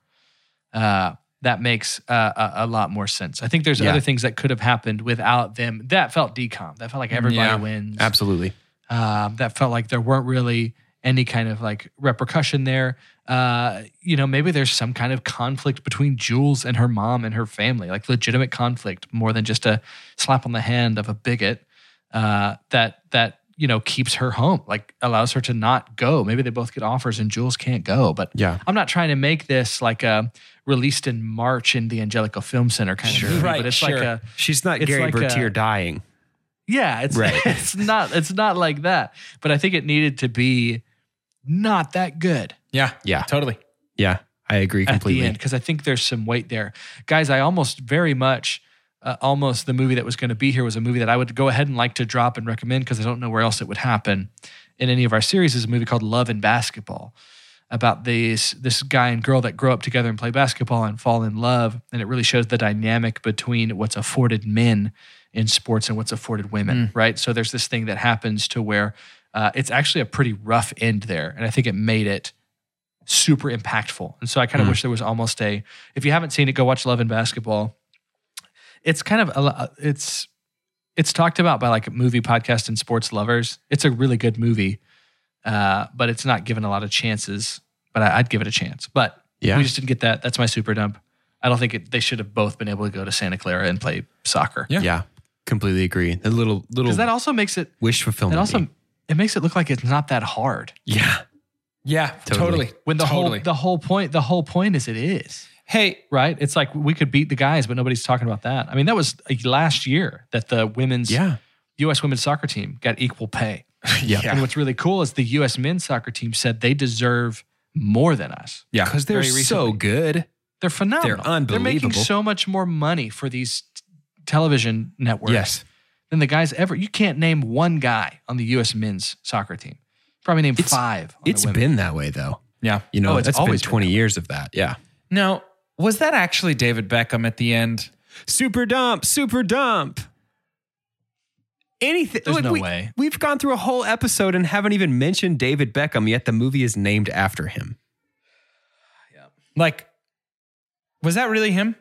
uh, that makes uh, a, a lot more sense. I think there's yeah. other things that could have happened without them. That felt decom. That felt like everybody yeah, wins. Absolutely. Um, that felt like there weren't really any kind of like repercussion there. Uh, you know, maybe there's some kind of conflict between Jules and her mom and her family, like legitimate conflict more than just a slap on the hand of a bigot uh, that, that you know, keeps her home, like allows her to not go. Maybe they both get offers and Jules can't go. But yeah. I'm not trying to make this like a released in March in the Angelico Film Center kind sure. of movie. Right, but it's sure. like a... She's not Gary like Bertier a, dying. Yeah, it's right. it's not it's not like that. But I think it needed to be not that good. Yeah, yeah, totally. Yeah, I agree completely. At the end, because I think there's some weight there, guys. I almost very much, uh, almost the movie that was going to be here was a movie that I would go ahead and like to drop and recommend because I don't know where else it would happen in any of our series. Is a movie called Love and Basketball, about these this guy and girl that grow up together and play basketball and fall in love, and it really shows the dynamic between what's afforded men in sports and what's afforded women, mm. right? So there's this thing that happens to where uh, it's actually a pretty rough end there, and I think it made it super impactful. And so I kind of mm. wish there was almost a, if you haven't seen it, go watch Love and Basketball. It's kind of, a, it's it's talked about by like a movie podcast and sports lovers. It's a really good movie, uh, but it's not given a lot of chances, but I, I'd give it a chance. But yeah. we just didn't get that. That's my super dump. I don't think it, they should have both been able to go to Santa Clara and play soccer. Yeah. yeah. Completely agree. A little, little. Because that also makes it wish fulfillment. It also it makes it look like it's not that hard. Yeah, yeah, totally. totally. When the totally. whole the whole point the whole point is it is. Hey, right? It's like we could beat the guys, but nobody's talking about that. I mean, that was last year that the women's yeah. U S women's soccer team got equal pay. yeah. yeah, and what's really cool is the U S men's soccer team said they deserve more than us. Yeah, because they're so good. They're phenomenal. They're unbelievable. They're making so much more money for these television networks yes. than the guys ever. You can't name one guy on the U S men's soccer team. Probably name it's, five. On it's the been that way though. Yeah. You know, oh, it's that's always been twenty been years of that. Yeah. Now, was that actually David Beckham at the end? Super dump, super dump. Anything. There's like, no we, way. We've gone through a whole episode and haven't even mentioned David Beckham, yet the movie is named after him. Yeah. Like, was that really him?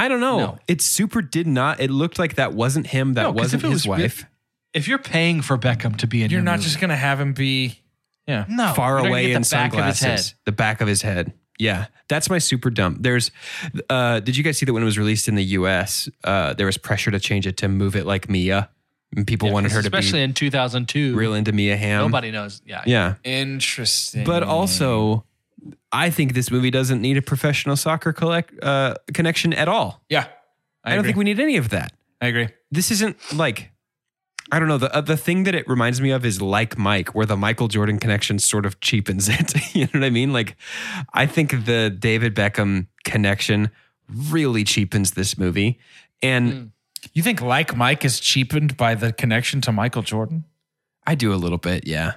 I don't know. No. It super did not. It looked like that wasn't him. That no, wasn't his was, wife. If you're paying for Beckham to be in your movie, you're not just going to have him be yeah, no, far away in sunglasses. The back of his head. Yeah. That's my super dump. There's, uh, did you guys see that when it was released in the U S, uh, there was pressure to change it to Move It Like Mia? And people yeah, wanted her to be... Especially in two thousand two. Real into Mia Hamm. Nobody knows. Yeah. Yeah. Interesting. But also... I think this movie doesn't need a professional soccer collect, uh, connection at all. Yeah. I, I don't agree. think we need any of that. I agree. This isn't like, I don't know. The uh, the thing that it reminds me of is Like Mike, where the Michael Jordan connection sort of cheapens it. You know what I mean? Like, I think the David Beckham connection really cheapens this movie. And mm. you think Like Mike is cheapened by the connection to Michael Jordan? I do a little bit. Yeah.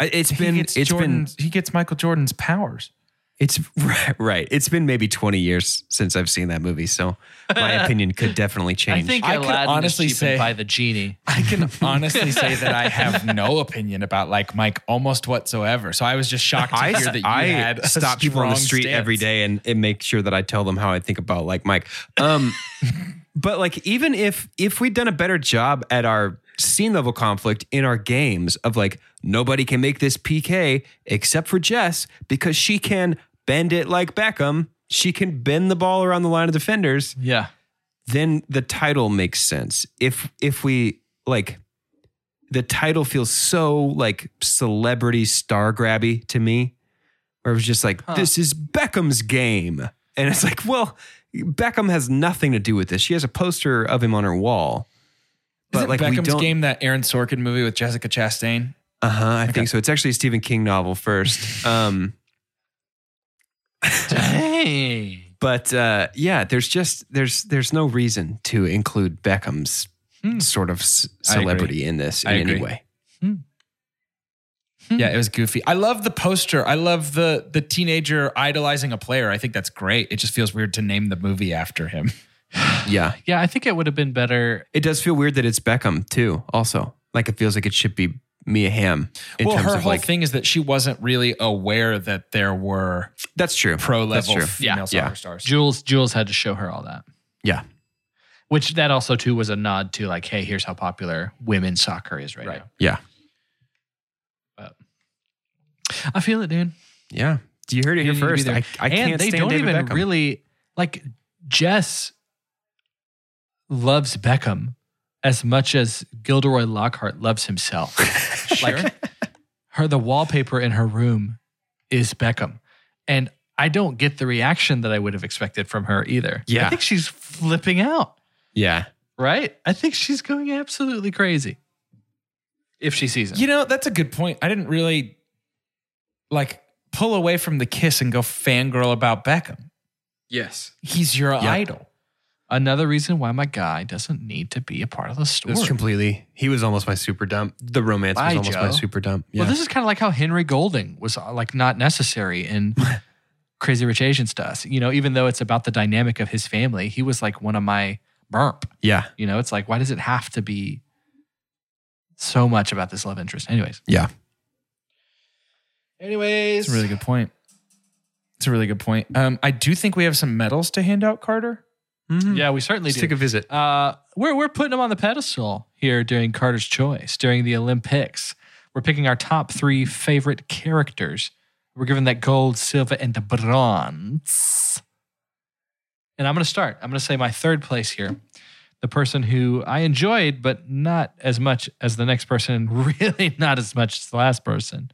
It's been, it's been, he gets Michael Jordan's powers. It's right, right. It's been maybe twenty years since I've seen that movie, so my opinion could definitely change. I think I can honestly say by the genie. I can honestly say that I have no opinion about Like Mike almost whatsoever. So I was just shocked to I, hear that you I had a stop people on the street stance. Every day and, and make sure that I tell them how I think about Like Mike. Um, but like even if if we'd done a better job at our scene level conflict in our games of like nobody can make this P K except for Jess because she can bend it like Beckham. She can bend the ball around the line of defenders. Yeah. Then the title makes sense. If if we like the title feels so like celebrity star grabby to me, where it was just like, huh. this is Beckham's game. And it's like, well, Beckham has nothing to do with this. She has a poster of him on her wall. But is it like Beckham's Game, that Aaron Sorkin movie with Jessica Chastain? Uh huh. I okay. think so. It's actually a Stephen King novel first. Um, Dang. But uh, yeah, there's just there's there's no reason to include Beckham's hmm. sort of c- celebrity in this in I any agree. way. Hmm. Hmm. Yeah, it was goofy. I love the poster. I love the the teenager idolizing a player. I think that's great. It just feels weird to name the movie after him. Yeah. Yeah, I think it would have been better. It does feel weird that it's Beckham too, also. Like it feels like it should be Mia Hamm. In well, terms her of whole like, thing is that she wasn't really aware that there were that's true. pro-level that's true. female yeah. soccer yeah. stars. Jules Jules had to show her all that. Yeah. Which that also too was a nod to like, hey, here's how popular women's soccer is right, right. now. Yeah. But I feel it, dude. Yeah. You heard it here first. I, I and can't they stand don't David even Beckham. Really, like Jess... loves Beckham as much as Gilderoy Lockhart loves himself. Sure. Like her, the wallpaper in her room is Beckham. And I don't get the reaction that I would have expected from her either. Yeah. I think she's flipping out. Yeah. Right? I think she's going absolutely crazy if she sees him. You know, that's a good point. I didn't really like pull away from the kiss and go fangirl about Beckham. Yes. He's your yep. idol. Another reason why my guy doesn't need to be a part of the story. It's completely. He was almost my super dump. The romance Bye, was almost Joe. my super dump. Yeah. Well, this is kind of like how Henry Golding was like not necessary in Crazy Rich Asians to us. You know, even though it's about the dynamic of his family, he was like one of my burp. Yeah. You know, it's like, why does it have to be so much about this love interest? Anyways. Yeah. Anyways. It's a really good point. It's a really good point. Um, I do think we have some medals to hand out, Carter. Mm-hmm. Yeah, we certainly Let's do. Take a visit. Uh, we're we're putting them on the pedestal here during Carter's Choice, during the Olympics. We're picking our top three favorite characters. We're giving that gold, silver, and the bronze. And I'm going to start. I'm going to say my third place here. The person who I enjoyed, but not as much as the next person, really not as much as the last person,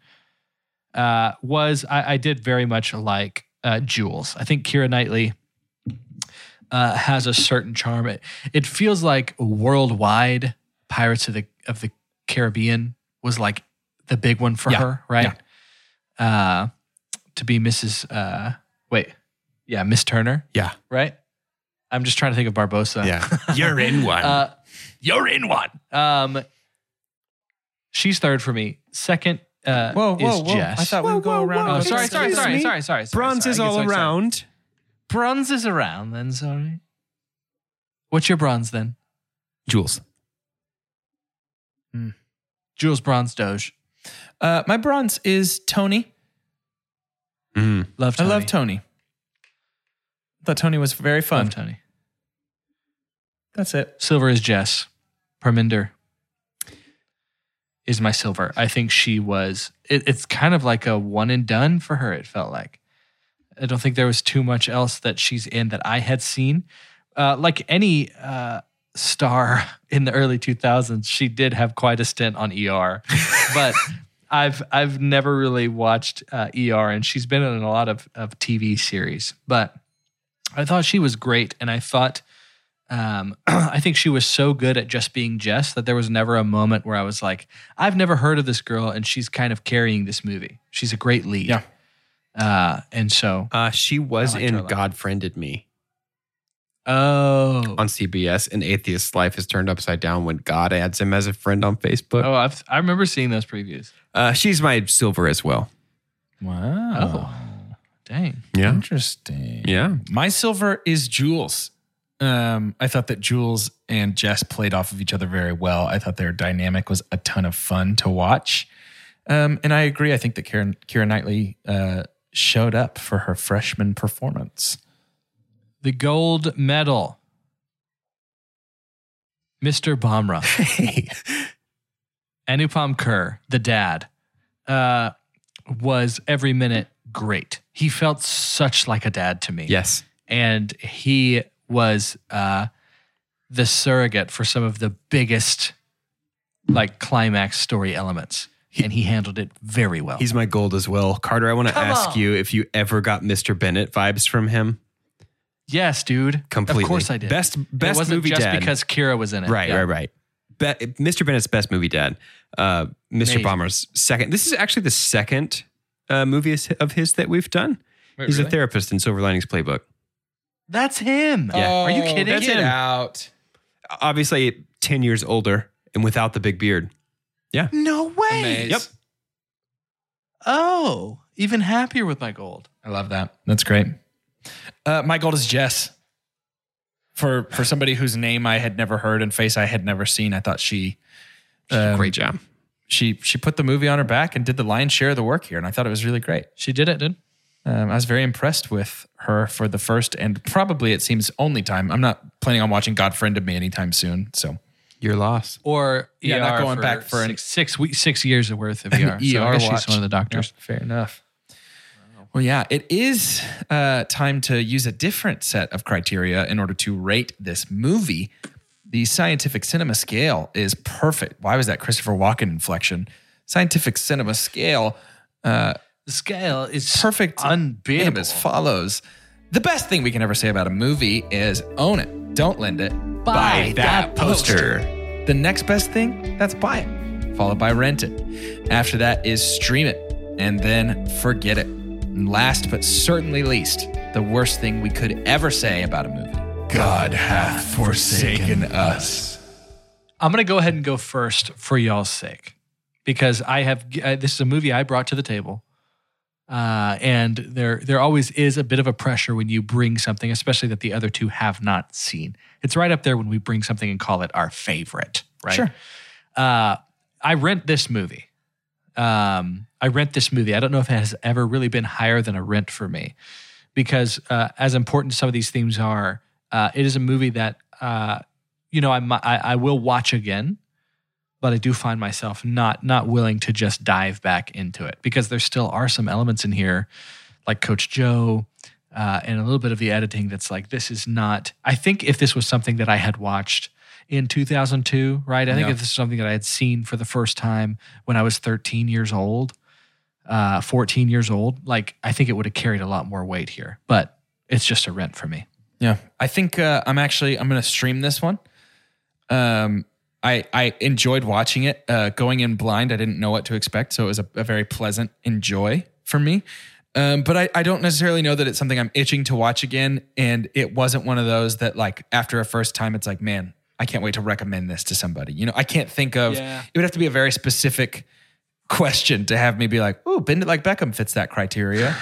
uh, was I, I did very much like uh, Jules. I think Keira Knightley... Uh, has a certain charm. It, it feels like worldwide Pirates of the of the Caribbean was like the big one for yeah. her, right? Yeah. Uh, to be Missus Uh, wait, yeah, Miss Turner. Yeah. Right? I'm just trying to think of Barbossa. Yeah. You're in one. Uh, You're in one. Um, she's third for me. Second uh, whoa, whoa, is whoa. Jess. I thought whoa, we would go whoa, around. Whoa. Oh, sorry, sorry, sorry, sorry, sorry, sorry. Bronze sorry, is all so around. Excited. Bronze is around then, sorry. What's your bronze then? Jules. Mm. Jules bronze Doge. Uh, my bronze is Tony. Mm. Love Tony. I love Tony. Thought Tony was very fun. Love Tony. That's it. Silver is Jess. Parminder is my silver. I think she was, it, it's kind of like a one and done for her, it felt like. I don't think there was too much else that she's in that I had seen. Uh, like any uh, star in the early two thousands, she did have quite a stint on E R. But I've I've never really watched uh, E R, and she's been in a lot of, of T V series. But I thought she was great, and I thought um, I think she was so good at just being Jess that there was never a moment where I was like, I've never heard of this girl, and she's kind of carrying this movie. She's a great lead. Yeah. Uh, and so uh, she was in God Friended Me. Oh, on C B S, an atheist's life is turned upside down when God adds him as a friend on Facebook. Oh, I've, I remember seeing those previews. Uh, she's my silver as well. Wow. Oh, dang. Yeah. Interesting. Yeah. My silver is Jules. Um, I thought that Jules and Jess played off of each other very well. I thought their dynamic was a ton of fun to watch. Um, and I agree. I think that Keira, Keira Knightley. Uh, showed up for her freshman performance. The gold medal. Mister Bamra. Hey. Anupam Kher, the dad, uh, was every minute great. He felt such like a dad to me. Yes. And he was uh, the surrogate for some of the biggest like climax story elements. And he handled it very well. He's my gold as well. Carter, I want to Come ask on. you if you ever got Mister Bennett vibes from him. Yes, dude. Completely. Of course I did. Best, best it wasn't movie just dad. Just because Keira was in it. Right, yeah. right, right. Be- Mister Bennett's best movie dad. Uh, Mister Maybe. Bomber's second. This is actually the second uh, movie of his that we've done. Wait, He's really? a therapist in Silver Linings Playbook. That's him. Yeah. Oh, are you kidding? That's it out. Obviously, ten years older and without the big beard. Yeah. No way. Amazed. Yep. Oh, even happier with my gold. I love that. That's great. Uh, my gold is Jess. For for somebody whose name I had never heard and face I had never seen, I thought she... Um, great job. She she put the movie on her back and did the lion's share of the work here, and I thought it was really great. She did it, dude. Um, I was very impressed with her for the first and probably, it seems, only time. I'm not planning on watching God Friended Me anytime soon, so... Your loss. Or yeah, E R not going for back for six, six weeks, six years worth of E R. So E R she's one of the doctors. Yep, fair enough. Wow. Well, yeah, it is uh, time to use a different set of criteria in order to rate this movie. The scientific cinema scale is perfect. Why was that Christopher Walken inflection? Scientific cinema scale. Uh, the scale is perfect. Unbeatable. As follows. The best thing we can ever say about a movie is own it. Don't lend it. buy, buy that, that poster. poster. The next best thing, that's buy it, followed by rent it. After that is stream it, and then forget it. And last but certainly least, the worst thing we could ever say about a movie. God hath forsaken us. I'm going to go ahead and go first for y'all's sake, because I have uh, this is a movie I brought to the table. Uh, and there there always is a bit of a pressure when you bring something, especially that the other two have not seen. It's right up there when we bring something and call it our favorite, right? Sure. Uh, I rent this movie. Um, I rent this movie. I don't know if it has ever really been higher than a rent for me, because uh, as important as some of these themes are, uh, it is a movie that, uh, you know, I, I I will watch again, but I do find myself not not willing to just dive back into it, because there still are some elements in here, like Coach Joe, uh, and a little bit of the editing that's like, this is not... I think if this was something that I had watched in two thousand two, right? I think yeah. if this is something that I had seen for the first time when I was thirteen years old, uh, fourteen years old, like I think it would have carried a lot more weight here. But it's just a rent for me. Yeah. I think uh, I'm actually... I'm going to stream this one. Um. I, I enjoyed watching it. Uh, going in blind, I didn't know what to expect, so it was a, a very pleasant enjoy for me. Um, but I, I don't necessarily know that it's something I'm itching to watch again, and it wasn't one of those that, like, after a first time, it's like, man, I can't wait to recommend this to somebody. You know, I can't think of... Yeah. It would have to be a very specific question to have me be like, oh, Bend It Like Beckham fits that criteria.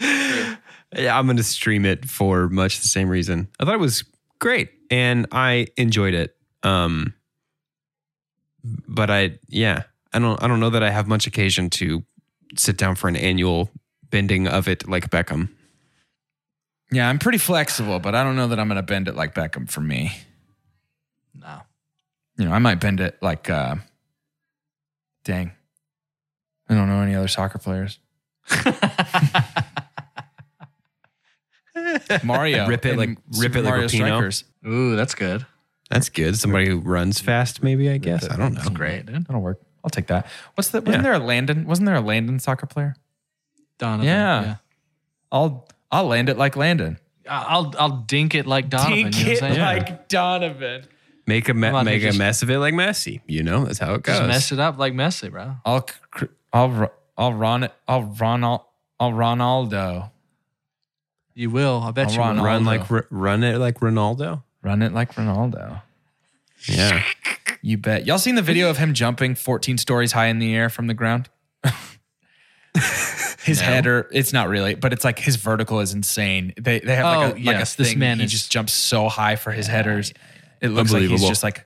yeah. yeah, I'm going to stream it for much the same reason. I thought it was great. And I enjoyed it, um, but I yeah I don't I don't know that I have much occasion to sit down for an annual bending of it like Beckham. Yeah, I'm pretty flexible, but I don't know that I'm going to bend it like Beckham for me. No, you know I might bend it like uh, dang, I don't know any other soccer players. Mario, rip it like rip it Mario like Rapinoe. Ooh, that's good. That's good. Somebody who runs fast, maybe. I guess I don't know. That's great. Dude. That'll work. I'll take that. What's the? Wasn't yeah. there a Landon? Wasn't there a Landon soccer player? Donovan. Yeah. yeah. I'll I'll land it like Landon. I'll I'll dink it like Donovan. Dink you know it yeah. like Donovan. Make a me- on, make just, a mess of it like Messi. You know that's how it goes. Just mess it up like Messi, bro. I'll I'll I'll run it. I'll Ronald. I'll Ronaldo. You will. I bet I'll you run, will. run like r- run it like Ronaldo. Run it like Ronaldo. Yeah. You bet. Y'all seen the video of him jumping fourteen stories high in the air from the ground? His no. header, it's not really, but it's like his vertical is insane. They they have oh, like a, yes, like a thing. This man he is, just jumps so high for his yeah, headers. Yeah, yeah. It looks like he's just like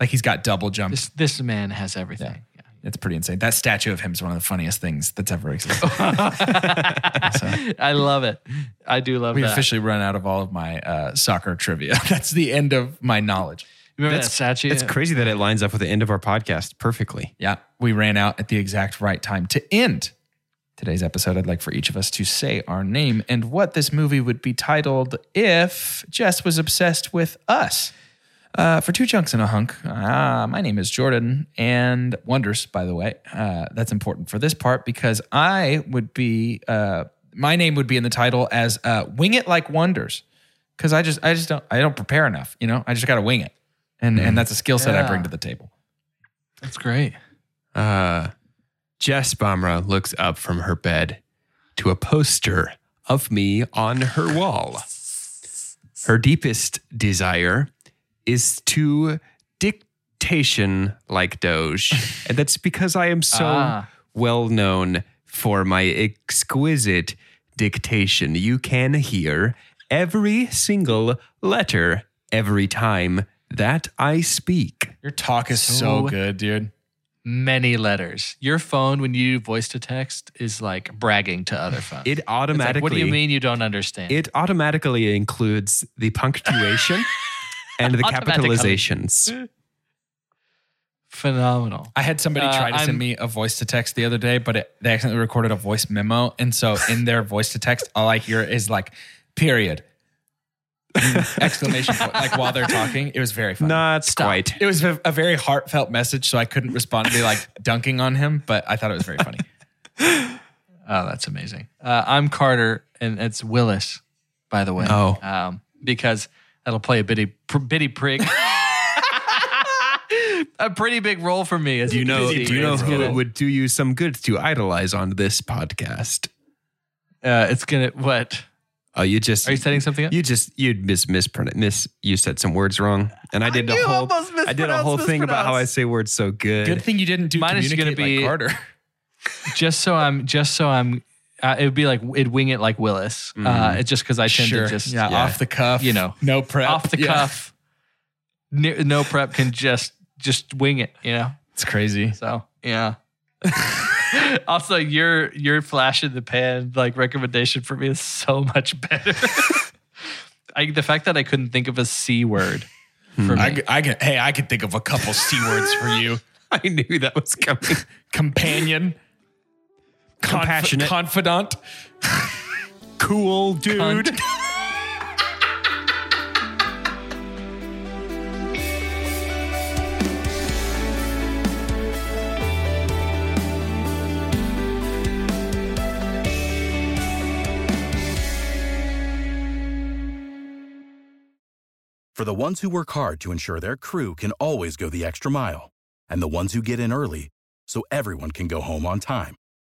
like he's got double jumps. This, this man has everything. Yeah. It's pretty insane. That statue of him is one of the funniest things that's ever existed. so, I love it. I do love we that. We officially run out of all of my uh, soccer trivia. That's the end of my knowledge. Remember that's, that statue? It's crazy that it lines up with the end of our podcast perfectly. Yeah. We ran out at the exact right time to end today's episode. I'd like for each of us to say our name and what this movie would be titled if Jess was obsessed with us. Uh, for Two Chunks and a Hunk, uh, my name is Jordan, and Wonders, by the way. Uh, that's important for this part because I would be, uh, my name would be in the title as uh, Wing It Like Wonders, because I just, I just don't, I don't prepare enough, you know? I just got to wing it, and mm. and that's a skill set yeah. I bring to the table. That's great. Uh, Jess Bamra looks up from her bed to a poster of me on her wall. Her deepest desire is to dictation like Doge. And that's because I am so ah. well known for my exquisite dictation. You can hear every single letter every time that I speak. Your talk is so, so good, dude. Many letters. Your phone, when you voice to text, is like bragging to other phones. It automatically... Like, what do you mean you don't understand? It automatically includes the punctuation... and the capitalizations. Phenomenal. I had somebody try to uh, send me a voice to text the other day, but it, they accidentally recorded a voice memo. And so in their voice to text, all I hear is like, period. Exclamation point. Like while they're talking. It was very funny. Not Stop. quite. It was a, a very heartfelt message, so I couldn't respond to be like dunking on him, but I thought it was very funny. Oh, that's amazing. Uh, I'm Carter, and it's Willis, by the way. Oh. Um, because... that'll play a bitty pr- bitty prick. A pretty big role for me. As you know, do you know who it would do you some good to idolize on this podcast? Uh, it's gonna what? Oh, you just are you setting something up? You just you'd mis mispronounce miss. You said some words wrong, and I did I a whole I did a whole thing about how I say words so good. Good thing you didn't do. Mine is gonna be like Carter. Just so I'm. Just so I'm. Uh, it would be like it'd wing it like Willis. Mm. Uh, it's just because I tend sure. to just yeah, yeah off the cuff. You know, no prep. Off the yeah. cuff. No, no prep can just. Just wing it, you know? It's crazy. So, yeah. Also, your your flash in the pan like recommendation for me is so much better. I, the fact that I couldn't think of a C word for hmm. me. I, I can, hey, I could think of a couple C words for you. I knew that was coming. Companion. Compassionate. Conf- confidant. Cool dude. Cunt. For the ones who work hard to ensure their crew can always go the extra mile, and the ones who get in early so everyone can go home on time,